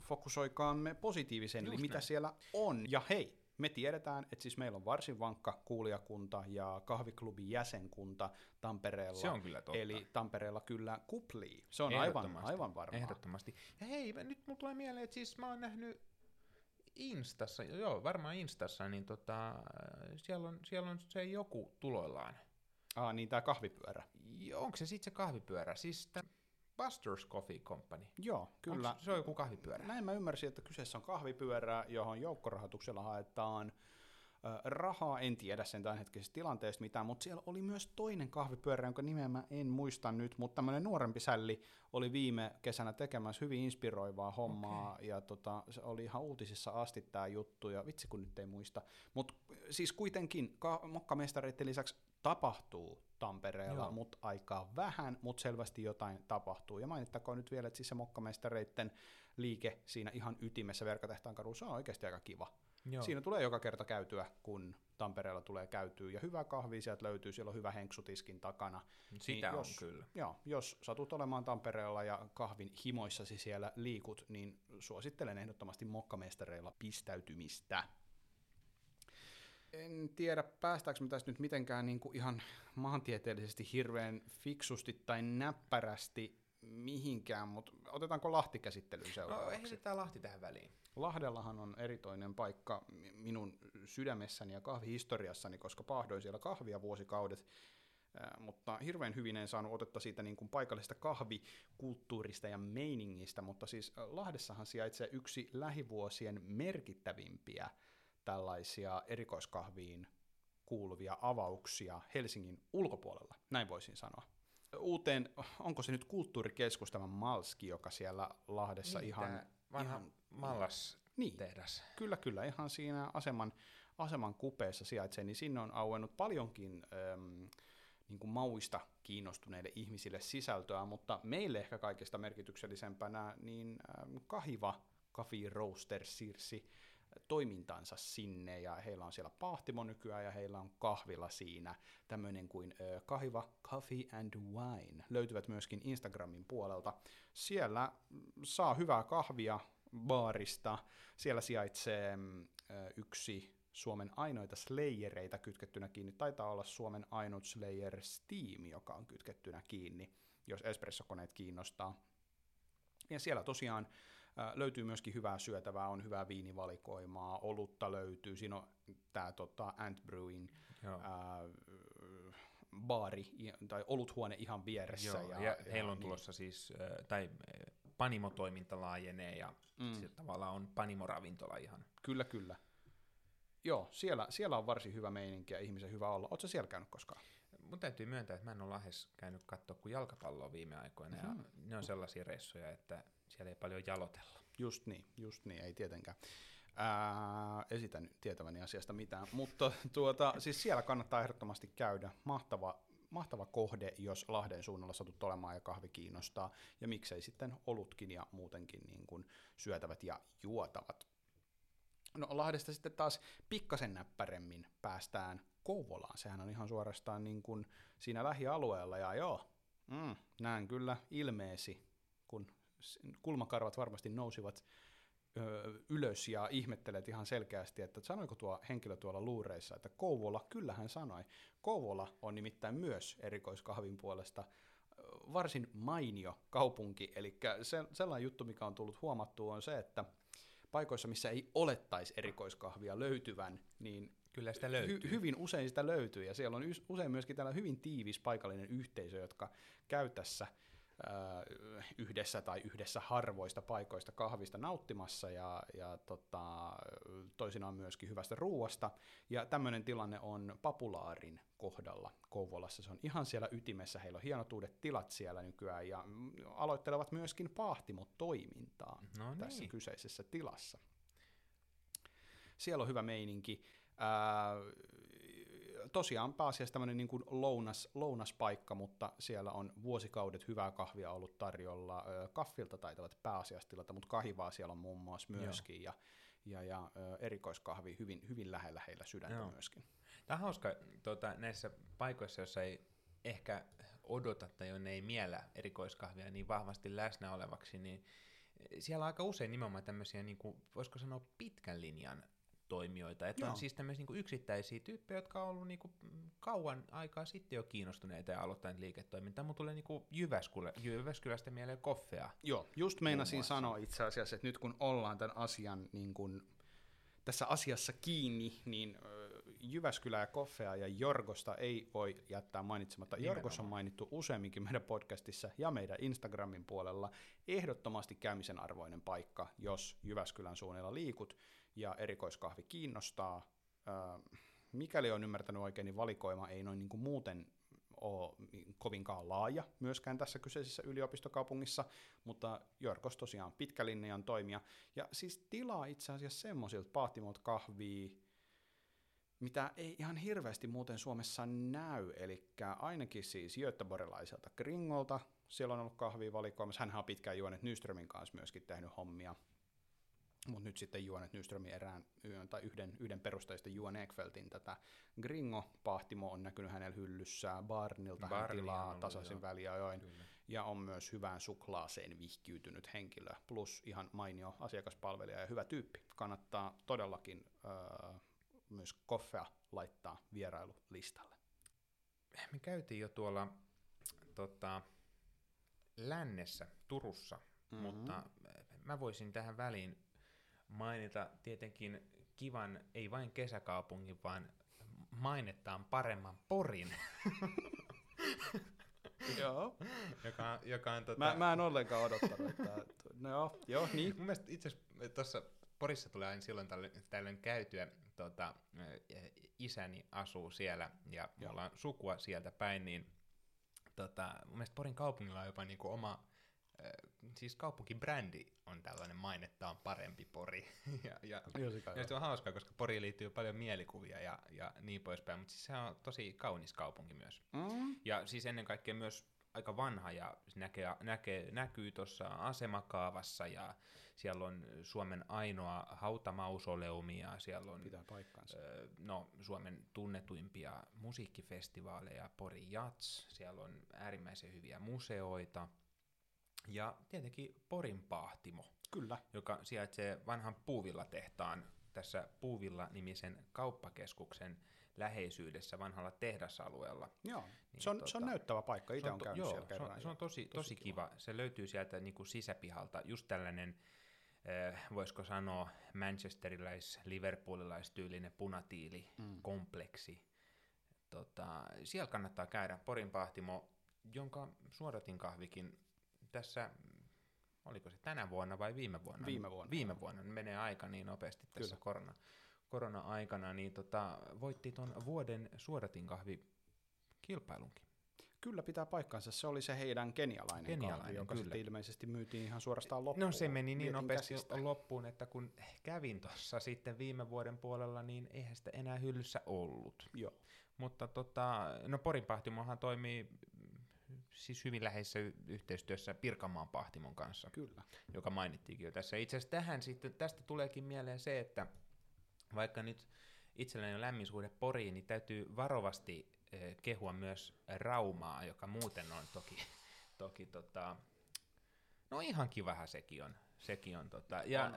fokusoikaamme positiiviseen, eli mitä siellä on. Ja hei, me tiedetään, että siis meillä on varsin vankka kuulijakunta ja kahviklubin jäsenkunta Tampereella. Se on kyllä totta. Eli Tampereella kyllä kuplii. Se on aivan varmaa. Ehdottomasti. Ja hei, nyt mulla tulee mieleen, että siis mä oon nähnyt Instassa, varmaan Instassa, niin siellä on se joku tuloillaan. Niin tämä kahvipyörä. Onko se sitten se kahvipyörä? Siis tämä Busters Coffee Company. Joo, kyllä. Onks se on joku kahvipyörä? Näin mä ymmärsin, että kyseessä on kahvipyörä, johon joukkorahoituksella haetaan rahaa. En tiedä sen tämänhetkisestä tilanteesta mitään, mutta siellä oli myös toinen kahvipyörä, jonka nimeä mä en muista nyt, mutta tämmöinen nuorempi sälli oli viime kesänä tekemässä hyvin inspiroivaa hommaa, ja se oli ihan uutisissa asti tämä juttu, ja vitsi kun nyt ei muista. Mutta siis kuitenkin mokkamestareiden lisäksi tapahtuu Tampereella, mutta aika vähän, mutta selvästi jotain tapahtuu. Ja mainittakoon nyt vielä, että siis se mokkamestareiden liike siinä ihan ytimessä Verkatehtaan kadussa on oikeasti aika kiva. Joo. Siinä tulee joka kerta käytyä, kun Tampereella tulee käytyä. Ja hyvää kahvia sieltä löytyy, siellä on hyvä henksutiskin takana. Sitä niin on kyllä. Joo, jos satut olemaan Tampereella ja kahvin himoissasi siellä liikut, niin suosittelen ehdottomasti mokkamestareilla pistäytymistä. En tiedä, päästäänkö me tässä nyt mitenkään niin kuin ihan maantieteellisesti hirveän fiksusti tai näppärästi mihinkään, mutta otetaanko Lahti käsittelyyn seuraavaksi? No, heitetään Lahti tähän väliin. Lahdellahan on eritoinen paikka minun sydämessäni ja kahvihistoriassani, koska paahdoin siellä kahvia vuosikaudet, mutta hirveän hyvin en saanut otetta siitä niin kuin paikallisesta kahvikulttuurista ja meiningistä, mutta siis Lahdessahan sijaitsee yksi lähivuosien merkittävimpiä tällaisia erikoiskahviin kuuluvia avauksia Helsingin ulkopuolella, näin voisin sanoa. Uuteen, onko se nyt kulttuurikeskus tämä Malski, joka siellä Lahdessa niin, ihan... Vanhan Mallas niin, tehdas. Kyllä, kyllä, ihan siinä aseman kupeessa sijaitsee, niin sinne on auennut paljonkin niin kuin mauista kiinnostuneille ihmisille sisältöä, mutta meille ehkä kaikista merkityksellisempänä niin Kahvikomppania Coffee Roasters siirsi toimintansa sinne, ja heillä on siellä paahtimo nykyään, ja heillä on kahvila siinä, tämmöinen kuin Kahvikomppania Coffee and Wine, löytyvät myöskin Instagramin puolelta. Siellä saa hyvää kahvia baarista, siellä sijaitsee yksi Suomen ainoita slayereita kytkettynä kiinni, taitaa olla Suomen ainut slayer Steam, joka on kytkettynä kiinni, jos espressokoneet kiinnostaa. Ja siellä tosiaan löytyy myöskin hyvää syötävää, on hyvää viinivalikoimaa, olutta löytyy, siinä on tämä Ant Brewin baari tai oluthuone ihan vieressä. Joo, ja heillä on tulossa niin, siis, tai panimotoiminta laajenee ja sillä tavalla on panimoravintola ihan. Kyllä, kyllä. Joo, siellä on varsin hyvä meininki ja ihmisen hyvä olla. Ootko sä siellä käynyt koskaan? Mun täytyy myöntää, että mä en ole Lahdessa käynyt katsoa kuin jalkapalloa viime aikoina, ja ne on sellaisia reissuja, että siellä ei paljon jalotella. Just niin, ei tietenkään. Esitän tietäväni asiasta mitään, mutta siis siellä kannattaa ehdottomasti käydä. Mahtava kohde, jos Lahden suunnalla satut olemaan ja kahvi kiinnostaa, ja miksei sitten olutkin ja muutenkin niin kuin syötävät ja juotavat. No Lahdesta sitten taas pikkasen näppäremmin päästään Kouvolaan, sehän on ihan suorastaan niin kuin siinä lähialueella, ja joo, näen kyllä ilmeesi, kun kulmakarvat varmasti nousivat ylös ja ihmettelet ihan selkeästi, että sanoiko tuo henkilö tuolla luureissa, että Kouvola, kyllähän sanoi. Kouvola on nimittäin myös erikoiskahvin puolesta varsin mainio kaupunki, eli sellainen juttu, mikä on tullut huomattua, on se, että paikoissa, missä ei olettaisi erikoiskahvia löytyvän, niin kyllä sitä löytyy. Hyvin usein sitä löytyy, ja siellä on usein myöskin tällainen hyvin tiivis paikallinen yhteisö, jotka käy tässä yhdessä tai yhdessä harvoista paikoista kahvista nauttimassa, ja toisinaan myöskin hyvästä ruuasta, ja tämmöinen tilanne on Papulaarin kohdalla Kouvolassa, se on ihan siellä ytimessä, heillä on hienot uudet tilat siellä nykyään, ja aloittelevat myöskin paahtimotoimintaa tässä kyseisessä tilassa. Siellä on hyvä meininki. Tosiaan pääasiassa tämmöinen niin kuin lounaspaikka, mutta siellä on vuosikaudet hyvää kahvia ollut tarjolla. Kaffilta taitavat pääasiassa tilata, mutta kahvaa siellä on muun muassa myöskin, ja erikoiskahvi hyvin, hyvin lähellä heillä sydäntä myöskin. Tämä on hauska näissä paikoissa, joissa ei ehkä odota tai jonne ei miellä erikoiskahvia niin vahvasti läsnä olevaksi, niin siellä on aika usein nimenomaan tämmöisiä, niin kuin, voisiko sanoa pitkän linjan toimijoita, että on siis tämmöisiä niinku yksittäisiä tyyppejä, jotka on ollut niinku kauan aikaa sitten jo kiinnostuneita ja aloittaneet liiketoimintaa, mutta tulee niinku Jyväskylästä mieleen Koffea. Joo, just meinasin sanoa itse asiassa, että nyt kun ollaan tämän asian niin kun tässä asiassa kiinni, niin Jyväskylä ja Koffea ja Jorgosta ei voi jättää mainitsematta. Jorgos on mainittu useamminkin meidän podcastissa ja meidän Instagramin puolella. Ehdottomasti käymisen arvoinen paikka, jos Jyväskylän suunnilla liikut ja erikoiskahvi kiinnostaa. Mikäli on ymmärtänyt oikein, niin valikoima ei noin niin kuin muuten ole kovinkaan laaja myöskään tässä kyseisessä yliopistokaupungissa, mutta Jorgos tosiaan pitkä linjan toimija. Ja siis tilaa itse asiassa semmoisilta paahtimolta kahvia, mitä ei ihan hirveästi muuten Suomessa näy, eli ainakin siis göteborgilaiselta Kringolta siellä on ollut kahvia valikoimassa. Hänhän on pitkään juonut Nyströmin kanssa myöskin tehnyt hommia. Mutta nyt sitten juonet Nyströmin yhden perusteista Juan Ekfeltin tätä Gringo-paahtimo on näkynyt hänellä hyllyssä, Barnilta hän tilaa tasaisin väliajoin, ja on myös hyvään suklaaseen vihkiytynyt henkilö, plus ihan mainio asiakaspalvelija ja hyvä tyyppi. Kannattaa todellakin myös Koffea laittaa vierailulistalle. Me käytiin jo tuolla lännessä, Turussa, mutta mä voisin tähän väliin mainita tietenkin kivan, ei vain kesäkaupungin, vaan mainettaan paremman Porin. Joo. Joka on mä en ollenkaan odottanut. Mun mielestä itse asiassa tuossa Porissa tulee aina silloin tällöin käytyä, isäni asuu siellä ja mulla on sukua sieltä päin, niin mun mielestä Porin kaupungilla on jopa niinku oma, siis kaupunkibrändi on tällainen mainettaan parempi Pori. ja se on hauskaa, koska Poriin liittyy paljon mielikuvia ja niin poispäin, mutta siis se on tosi kaunis kaupunki myös. Mm. Ja siis ennen kaikkea myös aika vanha ja näkyy tuossa asemakaavassa ja siellä on Suomen ainoa hautamausoleumi ja siellä on Suomen tunnetuimpia musiikkifestivaaleja, Pori Jazz, siellä on äärimmäisen hyviä museoita ja tietenkin Porinpaahtimo, joka sijaitsee vanhan puuvillatehtaan tässä Puuvilla-nimisen kauppakeskuksen läheisyydessä vanhalla tehdasalueella. Joo, niin se on näyttävä paikka, itse on käynyt siellä kerran. Se on tosi kiva. Se löytyy sieltä niin kuin sisäpihalta, just tällainen, voisiko sanoa, manchesterilais-liverpoolilaistyylinen punatiilikompleksi. Siellä kannattaa käydä Porinpaahtimo, jonka suodatinkahvikin tässä, oliko se tänä vuonna vai viime vuonna? Viime vuonna. Menee aika niin nopeasti tässä korona-aikana, niin voitti tuon vuoden suodatinkahvikilpailunkin. Kyllä, pitää paikkansa. Se oli se heidän kenialainen kahvi, joka sitten ilmeisesti myytiin ihan suorastaan loppuun. No se meni niin nopeasti loppuun, että kun kävin tuossa sitten viime vuoden puolella, niin eihän sitä enää hyllyssä ollut. Joo. Mutta Porinpaahtimohan toimii siis hyvin läheisessä yhteistyössä Pirkanmaan Pahtimon kanssa, joka mainittiinkin jo tässä. Itse asiassa tästä tuleekin mieleen se, että vaikka nyt itselläni on lämmin suhde Poriin, niin täytyy varovasti kehua myös Raumaa, joka muuten on toki no ihan kivahan sekin on. Ja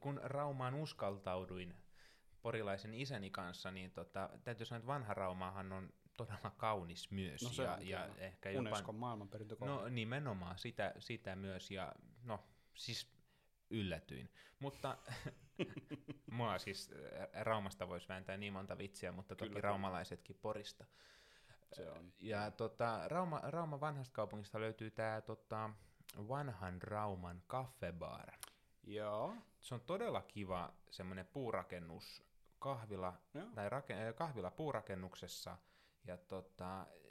kun Raumaan uskaltauduin porilaisen isäni kanssa, niin täytyy sanoa, että vanha Raumaahan on todella kaunis myös. No se ja ehkä jopa Unescon maailmanperintökohde. No nimenomaan sitä myös ja no siis yllätyin. Mutta mua siis Raumasta voisi vääntää niin monta vitsiä, mutta toki raumalaisetkin Porista. Se on. Ja Rauma vanhasta kaupungista löytyy tämä vanhan Rauman kaffebar. Joo. Se on todella kiva semmoinen puurakennus kahvila puurakennuksessa. Ja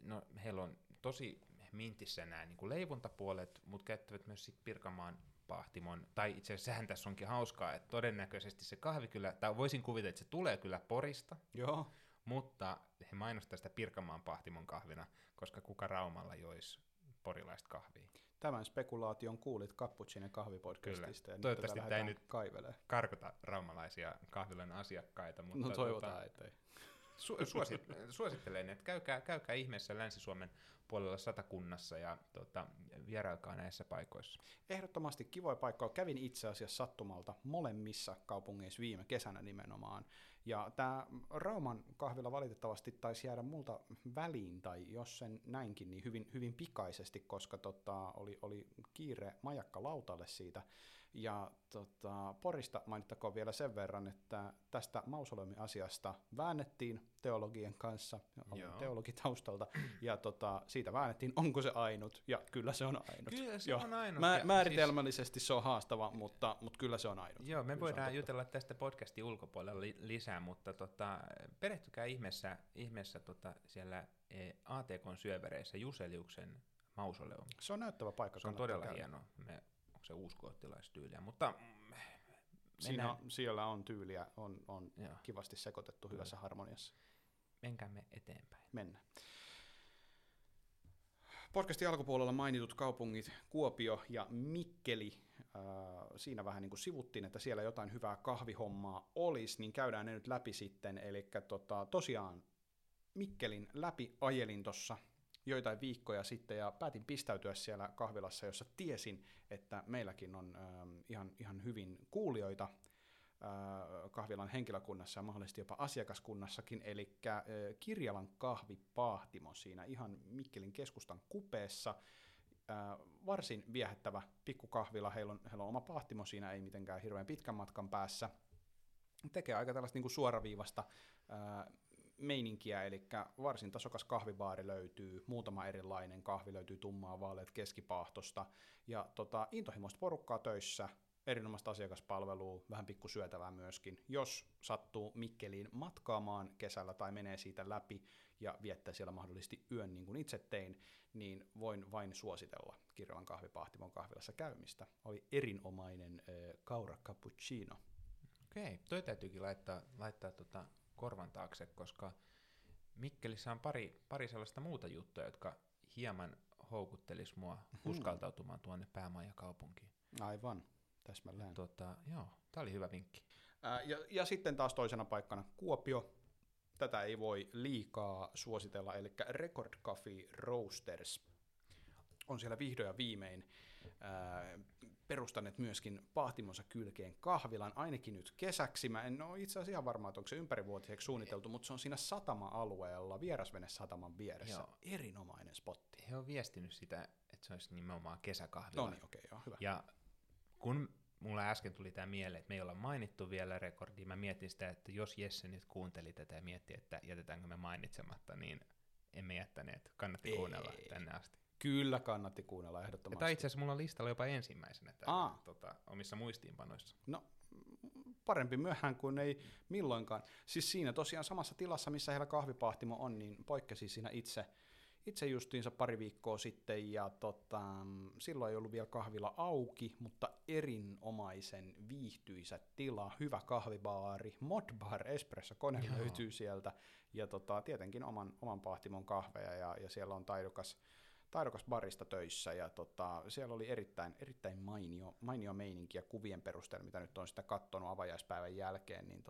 no, heillä on tosi mintissä nämä niin kuin leivontapuolet, mutta käyttävät myös sit Pirkanmaan Pahtimon, tai itse asiassa sehän tässä onkin hauskaa, että todennäköisesti se kahvi kyllä, tai voisin kuvitella, että se tulee kyllä Porista, joo, mutta he mainostaa sitä Pirkanmaan Pahtimon kahvina, koska kuka Raumalla joisi porilaista kahvia. Tämän spekulaation kuulit Cappuccino kahvipodcastista. Ja toivottavasti tämä ei nyt karkota raumalaisia kahvilan asiakkaita. Mutta no toivotaan, ettei. Suosittelen, että käykää ihmeessä Länsi-Suomen puolella Satakunnassa ja vierailkaa näissä paikoissa. Ehdottomasti kivoja paikkoja. Kävin itse asiassa sattumalta molemmissa kaupungeissa viime kesänä nimenomaan. Ja tämä Rauman kahvila valitettavasti taisi jäädä multa väliin, tai jos sen näinkin, niin hyvin, hyvin pikaisesti, koska oli kiire majakkalautalle siitä. Ja Porista mainittakoon vielä sen verran, että tästä mausoleumiasiasta väännettiin teologien kanssa, teologitaustalta, ja siitä väännettiin, onko se ainut, ja kyllä se on ainut. Kyllä se on ainut. Määritelmällisesti siis se on haastava, mutta kyllä se on ainut. Joo, me kyllä voidaan jutella tästä podcastin ulkopuolella lisää, mutta perehtykää ihmeessä siellä ATK:n syövereissä Juseliuksen mausoleum. Se on näyttävä paikka. Se on todella hieno. Onko se uusgoottilaistyyliä, mutta siellä on tyyliä, on kivasti sekoitettu hyvässä harmoniassa. Menkäämme eteenpäin. Mennään. Podcastin alkupuolella mainitut kaupungit Kuopio ja Mikkeli. Siinä vähän niin kuin sivuttiin, että siellä jotain hyvää kahvihommaa olisi, niin käydään ne nyt läpi sitten. Eli tosiaan Mikkelin läpi ajelin tuossa joitain viikkoja sitten ja päätin pistäytyä siellä kahvilassa, jossa tiesin, että meilläkin on ihan hyvin kuulijoita kahvilan henkilökunnassa ja mahdollisesti jopa asiakaskunnassakin, eli Kirjalan kahvipaahtimo siinä ihan Mikkelin keskustan kupeessa. Varsin viehättävä pikkukahvila, heillä on oma paahtimo siinä, ei mitenkään hirveän pitkän matkan päässä. Tekee aika tällaista niin kuin suoraviivasta meininkiä, eli varsin tasokas kahvibaari löytyy, muutama erilainen kahvi löytyy, tummaa vaaleat keskipaahtosta, ja intohimoista porukkaa töissä, erinomaista asiakaspalvelua, vähän pikkusyötävää myöskin, jos sattuu Mikkeliin matkaamaan kesällä tai menee siitä läpi ja viettää siellä mahdollisesti yön niin kuin itse tein, niin voin vain suositella Kirjolan kahvipaahtimon kahvilassa käymistä. Oli erinomainen kaura cappuccino. Okei, toi täytyykin laittaa korvan taakse, koska Mikkelissä on pari sellaista muuta juttua, jotka hieman houkuttelis mua uskaltautumaan tuonne päämajakaupunkiin. Aivan, täsmälleen. Joo, tää oli hyvä vinkki. Ja sitten taas toisena paikkana Kuopio. Tätä ei voi liikaa suositella, eli Record Coffee Roasters on siellä vihdoin ja viimein perustaneet myöskin paahtimonsa kylkeen kahvilan, ainakin nyt kesäksi. Mä en ole itse asiassa ihan varma, että onko se ympärivuotiseksi suunniteltu, mutta se on siinä satama-alueella, Vierasvene-sataman vieressä. Joo. Erinomainen spotti. He on viestinyt sitä, että se olisi nimenomaan kesäkahvila. No niin, okei, joo, hyvä. Ja kun mulla äsken tuli tämä mieleen, että me ei olla mainittu vielä Rekordia, mä mietin sitä, että jos Jesse nyt kuunteli tätä ja mietti, että jätetäänkö me mainitsematta, niin emme jättäneet. Kannatti kuunnella tänne asti. Kyllä kannatti kuunnella ehdottomasti. Tai itse asiassa mulla on listalla jopa ensimmäisenä täällä, omissa muistiinpanoissa. No, parempi myöhään kuin ei milloinkaan. Siis siinä tosiaan samassa tilassa, missä heillä kahvipaahtimo on, niin poikkesi siinä itse justiinsa pari viikkoa sitten, ja silloin ei ollut vielä kahvila auki, mutta erinomaisen viihtyisä tila, hyvä kahvibaari, modbar, espressokone löytyy sieltä, ja tietenkin oman paahtimon kahveja, ja siellä on taidokas barista töissä, ja siellä oli erittäin mainio meininki, ja kuvien perusteella, mitä nyt on sitä katsonut avajaispäivän jälkeen, niin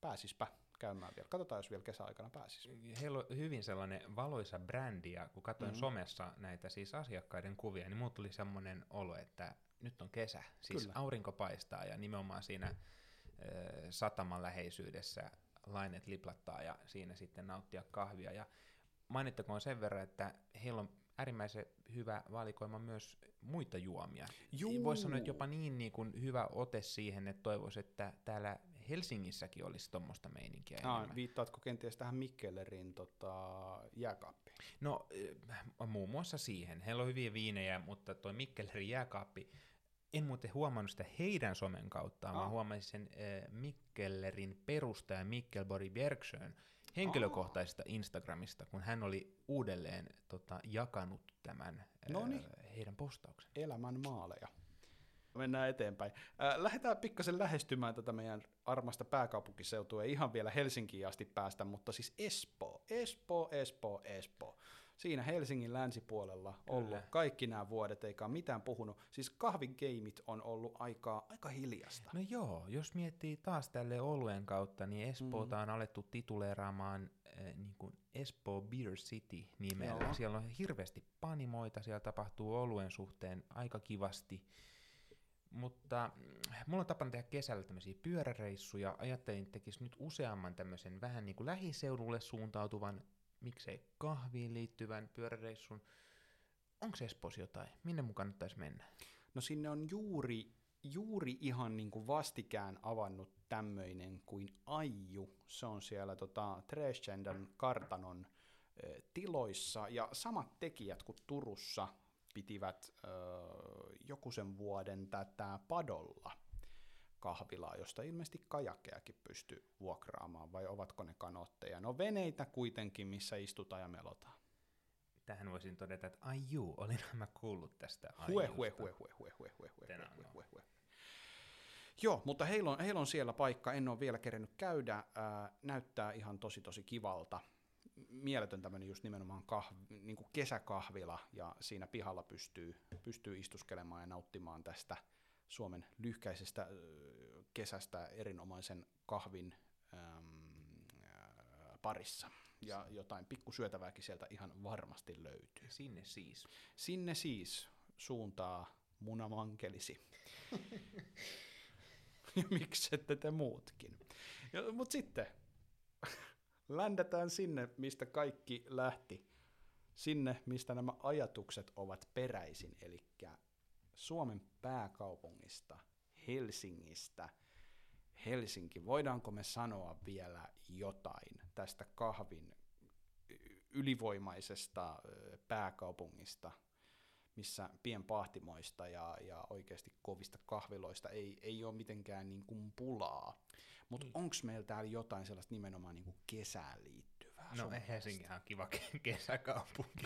pääsispä käymään vielä. Katsotaan, jos vielä kesäaikana pääsis. Heillä on hyvin sellainen valoisa brändi, ja kun katsoin somessa näitä siis asiakkaiden kuvia, niin mulle tuli semmoinen olo, että nyt on kesä, siis kyllä. Aurinko paistaa, ja nimenomaan siinä sataman läheisyydessä lainet liplattaa, ja siinä sitten nauttia kahvia, ja mainittakoon sen verran, että heillä on äärimmäisen hyvä valikoima myös muita juomia. Voisi sanoa, että jopa niin kuin hyvä ote siihen, että toivoisi, että täällä Helsingissäkin olisi tuommoista meininkiä. Viittaatko kenties tähän Mikkelerin jääkaappiin? No, muun muassa siihen. Heillä on hyviä viinejä, mutta tuo Mikkelerin jääkaappi, en muuten huomannut sitä heidän somen kauttaan, vaan huomasin sen Mikkelerin perustaja Mikkelborg Bjergsjön henkilökohtaisesta Instagramista, kun hän oli uudelleen jakanut tämän heidän postauksen. Elämän maaleja. Mennään eteenpäin. Lähdetään pikkasen lähestymään tätä meidän armasta pääkaupunkiseutua. Ei ihan vielä Helsinkiin asti päästä, mutta siis Espoo. Siinä Helsingin länsipuolella ollut kaikki nämä vuodet, eikä mitään puhunut. Siis kahvigeimit on ollut aika hiljasta. No joo, jos miettii taas tälle oluen kautta, niin Espoota on alettu tituleeraamaan niin kuin Espoo Beer City nimellä. Joo. Siellä on hirveästi panimoita, siellä tapahtuu oluen suhteen aika kivasti. Mutta mulla on tapana tehdä kesällä tämmöisiä pyöräreissuja. Ajattelin, että tekisi nyt useamman tämmöisen vähän niin kuin lähiseudulle suuntautuvan, miksei kahviin liittyvän pyöräreissun. Onko Espoossa jotain? Minne mun kannattaisi mennä? No sinne on juuri ihan niin kuin vastikään avannut tämmöinen kuin Aiju. Se on siellä Trescendan kartanon tiloissa. Ja samat tekijät kuin Turussa pitivät jokusen vuoden tätä Padolla kahvilaa, josta ilmeisesti kajakkejakin pystyy vuokraamaan, vai ovatko ne kanootteja? No veneitä kuitenkin, missä istutaan ja melotaan. Tähän voisin todeta, että Aiju, olinhan mä kuullut tästä Aijusta. Hue. Joo, mutta heillä on siellä paikka, en ole vielä kerennyt käydä, näyttää ihan tosi kivalta. Mieletön tämmöinen just nimenomaan niin kuin kesäkahvila, ja siinä pihalla pystyy istuskelemaan ja nauttimaan tästä Suomen lyhkäisestä kesästä erinomaisen kahvin parissa. Ja jotain pikkusyötävääkin sieltä ihan varmasti löytyy. Sinne siis suuntaa munamankelisi. Ja miksi ette te muutkin? Mutta sitten ländätään sinne, mistä kaikki lähti. Sinne, mistä nämä ajatukset ovat peräisin, eli Suomen pääkaupungista, Helsingistä. Helsinki, voidaanko me sanoa vielä jotain tästä kahvin ylivoimaisesta pääkaupungista? missä pienpahtimoista ja oikeasti kovista kahviloista ei ole mitenkään niin kuin pulaa. Mutta onko meillä täällä jotain sellaista nimenomaan niin kuin kesään liittyvää? No Helsingihän on kiva kesäkaupunki.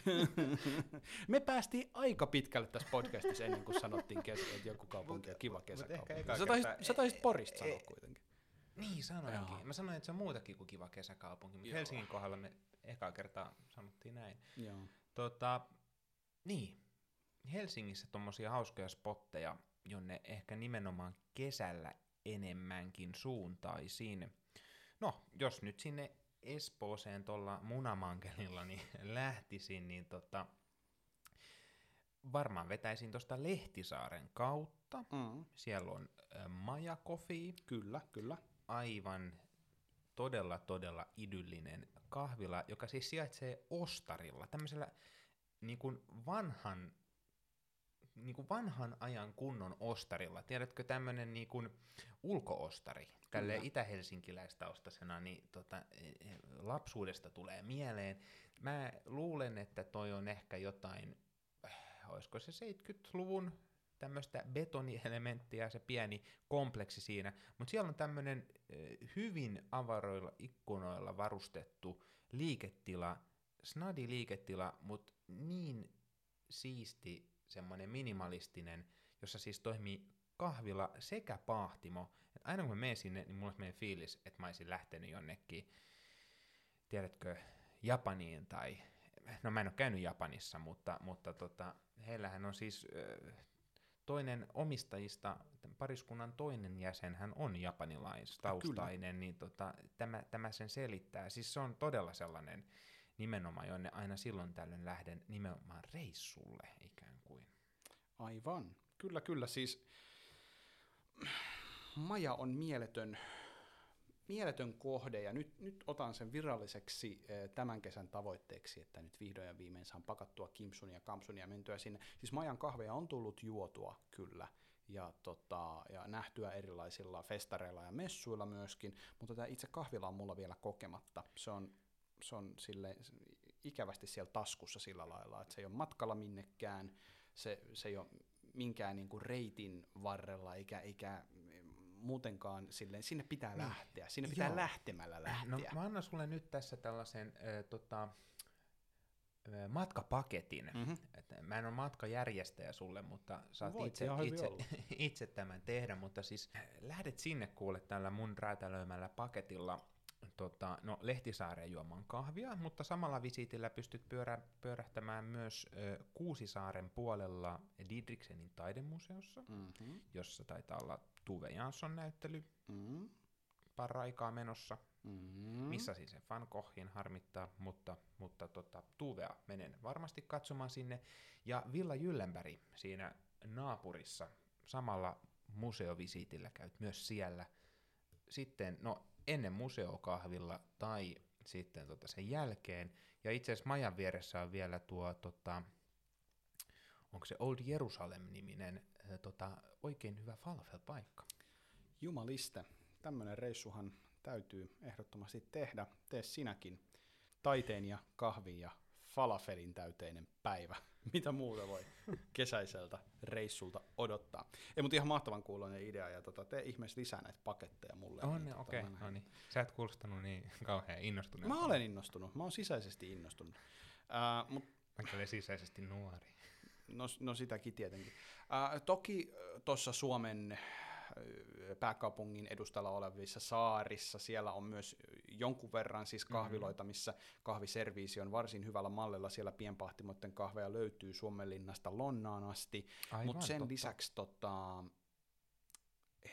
Me päästiin aika pitkälle tässä podcastissa ennen kuin sanottiin, että joku kaupunki on kiva kesäkaupunki. Sä taisit Porista sanoa kuitenkin. Niin sanoinkin. Jaa. Mä sanoin, että se on muutakin kuin kiva kesäkaupunki, mutta Helsingin kohdalla me ekaa kertaa sanottiin näin. Niin. Helsingissä tommosia hauskoja spotteja, jonne ehkä nimenomaan kesällä enemmänkin suuntaisiin. No, jos nyt sinne Espooseen tuolla munamankelilla niin lähtisin, niin varmaan vetäisin tuosta Lehtisaaren kautta. Mm. Siellä on Maja Coffee. Kyllä, kyllä. Aivan todella idyllinen kahvila, joka siis sijaitsee Ostarilla, tämmöisellä niin kuin vanhan ajan kunnon ostarilla. Tiedätkö, tämmöinen niin kuin ulko-ostari, tälleen itä-helsinkiläistaustasena, niin lapsuudesta tulee mieleen. Mä luulen, että toi on ehkä jotain, olisiko se 70-luvun tämmöistä betonielementtiä, se pieni kompleksi siinä, mutta siellä on tämmöinen hyvin avaroilla ikkunoilla varustettu liiketila, snadi-liiketila, mutta niin siisti semmoinen minimalistinen, jossa siis toimii kahvila sekä paahtimo. Et aina kun mä menen sinne, niin mulla olisi meidän fiilis, että mä olisin lähtenyt jonnekin, tiedätkö, Japaniin tai, no mä en ole käynyt Japanissa, mutta heillähän on siis toinen omistajista, pariskunnan toinen jäsen, hän on japanilaistaustainen, niin tämä sen selittää. Siis se on todella sellainen nimenomaan, jonne aina silloin tällöin lähden nimenomaan reissulle ikään kuin. Aivan. Kyllä. Siis Maja on mieletön kohde, ja nyt otan sen viralliseksi tämän kesän tavoitteeksi, että nyt vihdoin ja viimein saan pakattua kimpsun ja kampsun ja mentyä sinne. Siis Majan kahveja on tullut juotua kyllä, ja nähtyä erilaisilla festareilla ja messuilla myöskin, mutta tämä itse kahvila on mulla vielä kokematta. Se on sille ikävästi siellä taskussa sillä lailla, että se ei ole matkalla minnekään, se ei ole minkään niin kuin reitin varrella, eikä muutenkaan silleen, sinne pitää lähteä, sinne pitää lähtemällä lähteä. No mä annan sulle nyt tässä tällaisen matkapaketin. Mm-hmm. Mä en ole matkajärjestäjä sulle, mutta saat itse tämän tehdä, mutta siis lähdet sinne kuule tällä mun räätälöimällä paketilla. Lehtisaareen juomaan kahvia, mutta samalla visiitillä pystyt pyörähtämään myös Kuusisaaren puolella Didriksenin taidemuseossa, jossa taitaa olla Tuve Jansson näyttely paraikaa menossa, missä siis sen Van Goghin harmittaa, mutta Tuvea menen varmasti katsomaan sinne. Ja Villa Jyllenberg siinä naapurissa, samalla museovisiitillä käyt myös siellä. Sitten, ennen museokahvilla tai sitten sen jälkeen. Ja itse asiassa Majan vieressä on vielä tuo, onko se Old Jerusalem-niminen oikein hyvä falafel-paikka. Jumaliste, tämmöinen reissuhan täytyy ehdottomasti tehdä. Tee sinäkin taiteen ja kahvin ja falafelin täyteinen päivä. Mitä muuta voi kesäiseltä reissulta odottaa? Ei, mutta ihan mahtavan kuuloinen idea, ja tee ihmeessä lisää näitä paketteja mulle. Okei. No niin. Sä et kuulostanut niin kauhean innostuneelta. Mä olen innostunut, mä oon sisäisesti innostunut. Mä olen sisäisesti nuori. No sitäkin tietenkin. Toki tuossa Suomen pääkaupungin edustalla olevissa saarissa, siellä on myös jonkun verran siis kahviloita, missä kahviserviisi on varsin hyvällä mallilla. Siellä pienpahtimoiden kahveja löytyy Suomenlinnasta Lonnaan asti, mutta sen lisäksi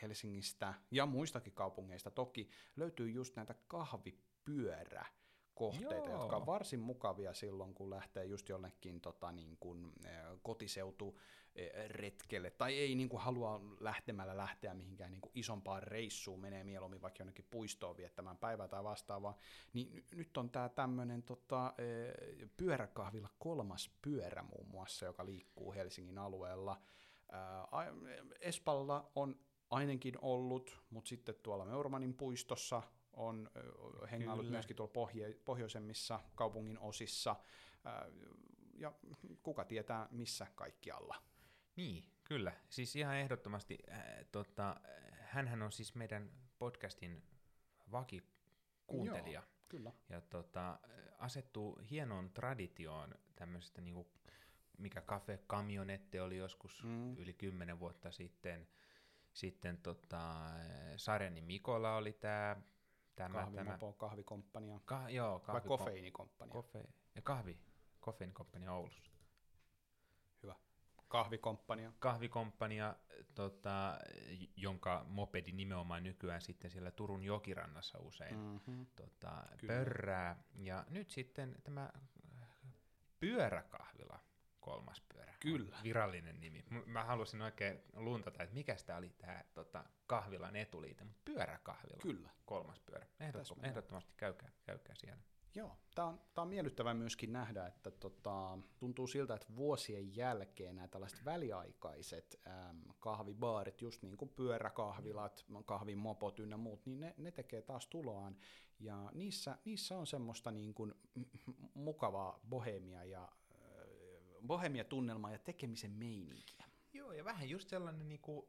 Helsingistä ja muistakin kaupungeista toki löytyy just näitä kahvipyörä kohteita, jotka on varsin mukavia silloin, kun lähtee just jollekin niin kuin kotiseuturetkelle, tai ei niin kuin halua lähteä mihinkään niin kuin isompaan reissuun, menee mieluummin vaikka jonnekin puistoon viettämään päivää tai vastaavaa, niin nyt on tämä tämmöinen pyöräkahvila kolmas pyörä muun muassa, joka liikkuu Helsingin alueella. Espalla on ainakin ollut, mutta sitten tuolla Meurmanin puistossa on hengailut myöskin tuolla pohjoisemmissa kaupungin osissa. ja kuka tietää missä kaikkialla. Niin, kyllä. Siis ihan ehdottomasti. Hänhän on siis meidän podcastin vakikuuntelija. Joo, kyllä. Ja asettuu hienoon traditioon tämmöisestä, niinku, mikä Cafe Camionette oli joskus yli 10 vuotta sitten. Sitten Sareni Mikola oli tämä Kahvikomppania. Vai Kofeiinikomppania. Kofeiinikomppania Oulussa. Hyvä. Kahvikomppania, jonka mopedi nimenomaan nykyään sitten siellä Turun jokirannassa usein pörrää. Ja nyt sitten tämä Pyöräkahvila kolmas pyörä. Kyllä. Virallinen nimi. Mä halusin oikein luntata, että mikä tämä oli tämä kahvilan etuliite, mutta Pyöräkahvila Kyllä. kolmas pyörä. Ehdottomasti käykää siellä. Joo, tämä on miellyttävää myöskin nähdä, että tuntuu siltä, että vuosien jälkeen nämä tällaiset väliaikaiset kahvibaarit, just niin kuin pyöräkahvilat, kahvimopot ynnä muut, niin ne tekee taas tuloaan, ja niissä on semmoista niin kuin mukavaa bohemia ja bohemia-tunnelmaa ja tekemisen meininkiä. Joo, ja vähän just sellainen, niin kuin,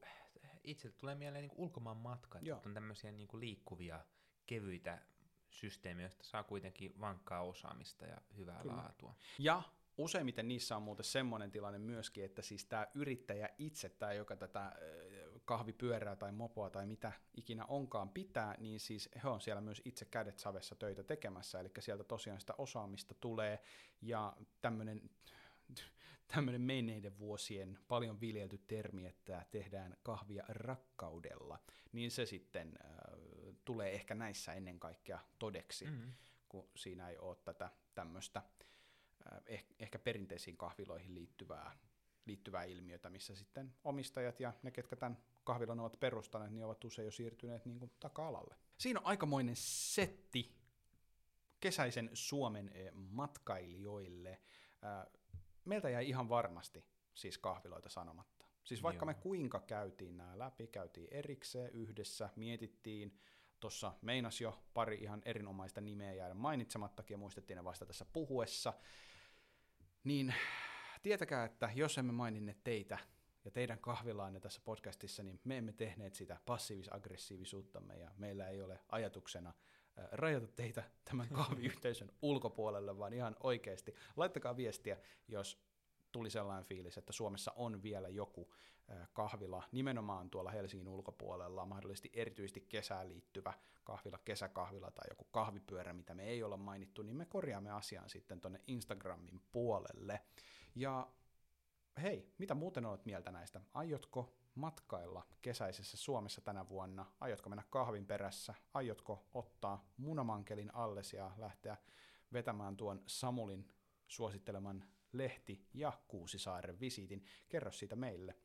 itselle tulee mieleen niin kuin ulkomaan matka, että on tämmöisiä niin kuin liikkuvia, kevyitä systeemi, josta saa kuitenkin vankkaa osaamista ja hyvää Kyllä. laatua. Ja useimmiten niissä on muuten semmoinen tilanne myöskin, että siis tämä yrittäjä itse, tämä joka tätä kahvipyörää tai mopoa tai mitä ikinä onkaan pitää, niin siis he on siellä myös itse kädet savessa töitä tekemässä, eli sieltä tosiaan sitä osaamista tulee ja tämmöinen menneiden vuosien paljon viljelty termi, että tehdään kahvia rakkaudella, niin se sitten tulee ehkä näissä ennen kaikkea todeksi, kun siinä ei ole tätä tämmöistä ehkä perinteisiin kahviloihin liittyvää ilmiötä, missä sitten omistajat ja ne, ketkä tämän kahvilan ovat perustaneet, niin ovat usein jo siirtyneet niin kuin taka-alalle. Siinä on aikamoinen setti kesäisen Suomen matkailijoille. Meiltä jäi ihan varmasti siis kahviloita sanomatta. Siis vaikka me kuinka käytiin nämä läpi, käytiin erikseen yhdessä, mietittiin, tuossa meinasi jo pari ihan erinomaista nimeä jäädä mainitsemattakin ja muistettiin ne vasta tässä puhuessa, niin tietäkää, että jos emme maininne teitä ja teidän kahvilaanne tässä podcastissa, niin me emme tehneet sitä passiivis-aggressiivisuuttamme ja meillä ei ole ajatuksena rajoita teitä tämän kahviyhteisön ulkopuolelle, vaan ihan oikeasti. Laittakaa viestiä, jos tuli sellainen fiilis, että Suomessa on vielä joku kahvila, nimenomaan tuolla Helsingin ulkopuolella, mahdollisesti erityisesti kesään liittyvä kahvila, kesäkahvila tai joku kahvipyörä, mitä me ei olla mainittu, niin me korjaamme asian sitten tuonne Instagramin puolelle. Ja hei, mitä muuten olet mieltä näistä? Aiotko matkailla kesäisessä Suomessa tänä vuonna? Aiotko mennä kahvin perässä? Aiotko ottaa munamankelin allesi ja lähteä vetämään tuon Samulin suositteleman Lehti- ja Kuusisaaren visiitin? Kerro siitä meille.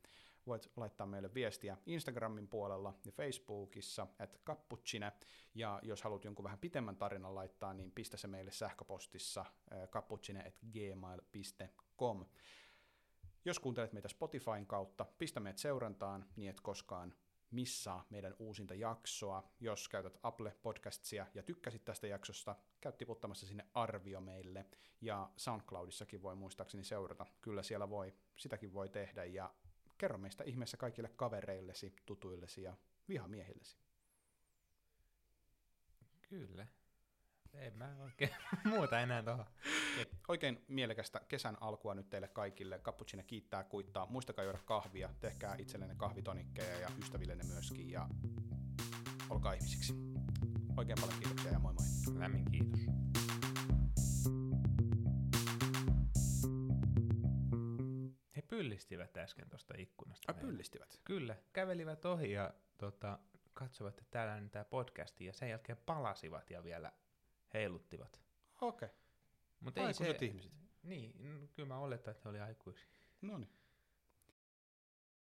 Voit laittaa meille viestiä Instagramin puolella ja Facebookissa @kappuccine, ja jos haluat jonkun vähän pitemmän tarinan laittaa, niin pistä se meille sähköpostissa kappuccine@gmail.com. Jos kuuntelet meitä Spotifyn kautta, pistä meidät seurantaan niin et koskaan missaa meidän uusinta jaksoa. Jos käytät Apple-podcastsia ja tykkäsit tästä jaksosta, käy tiputtamassa sinne arvio meille. Ja SoundCloudissakin voi muistaakseni seurata. Kyllä siellä sitäkin voi tehdä. Ja kerro meistä ihmeessä kaikille kavereillesi, tutuillesi ja vihamiehillesi. Kyllä. En mä oikein muuta enää tuohon. Oikein mielekästä kesän alkua nyt teille kaikille. Cappuccino kiittää, kuittaa. Muistakaa juoda kahvia, tehkää itsellenne kahvitonikkeja ja ystävillenne myöskin. Ja olkaa ihmisiksi. Oikein paljon kiitoksia ja moi moi. Lämmin kiitos. He pyllistivät äsken tuosta ikkunasta. Pyllistivät? Kyllä, kävelivät ohi ja katsovat, että täällä on tämä podcasti ja sen jälkeen palasivat ja vielä heiluttivat. Okei. Aikuiset ihmiset. Niin, kyllä mä oletan, että he oli aikuisia. No niin.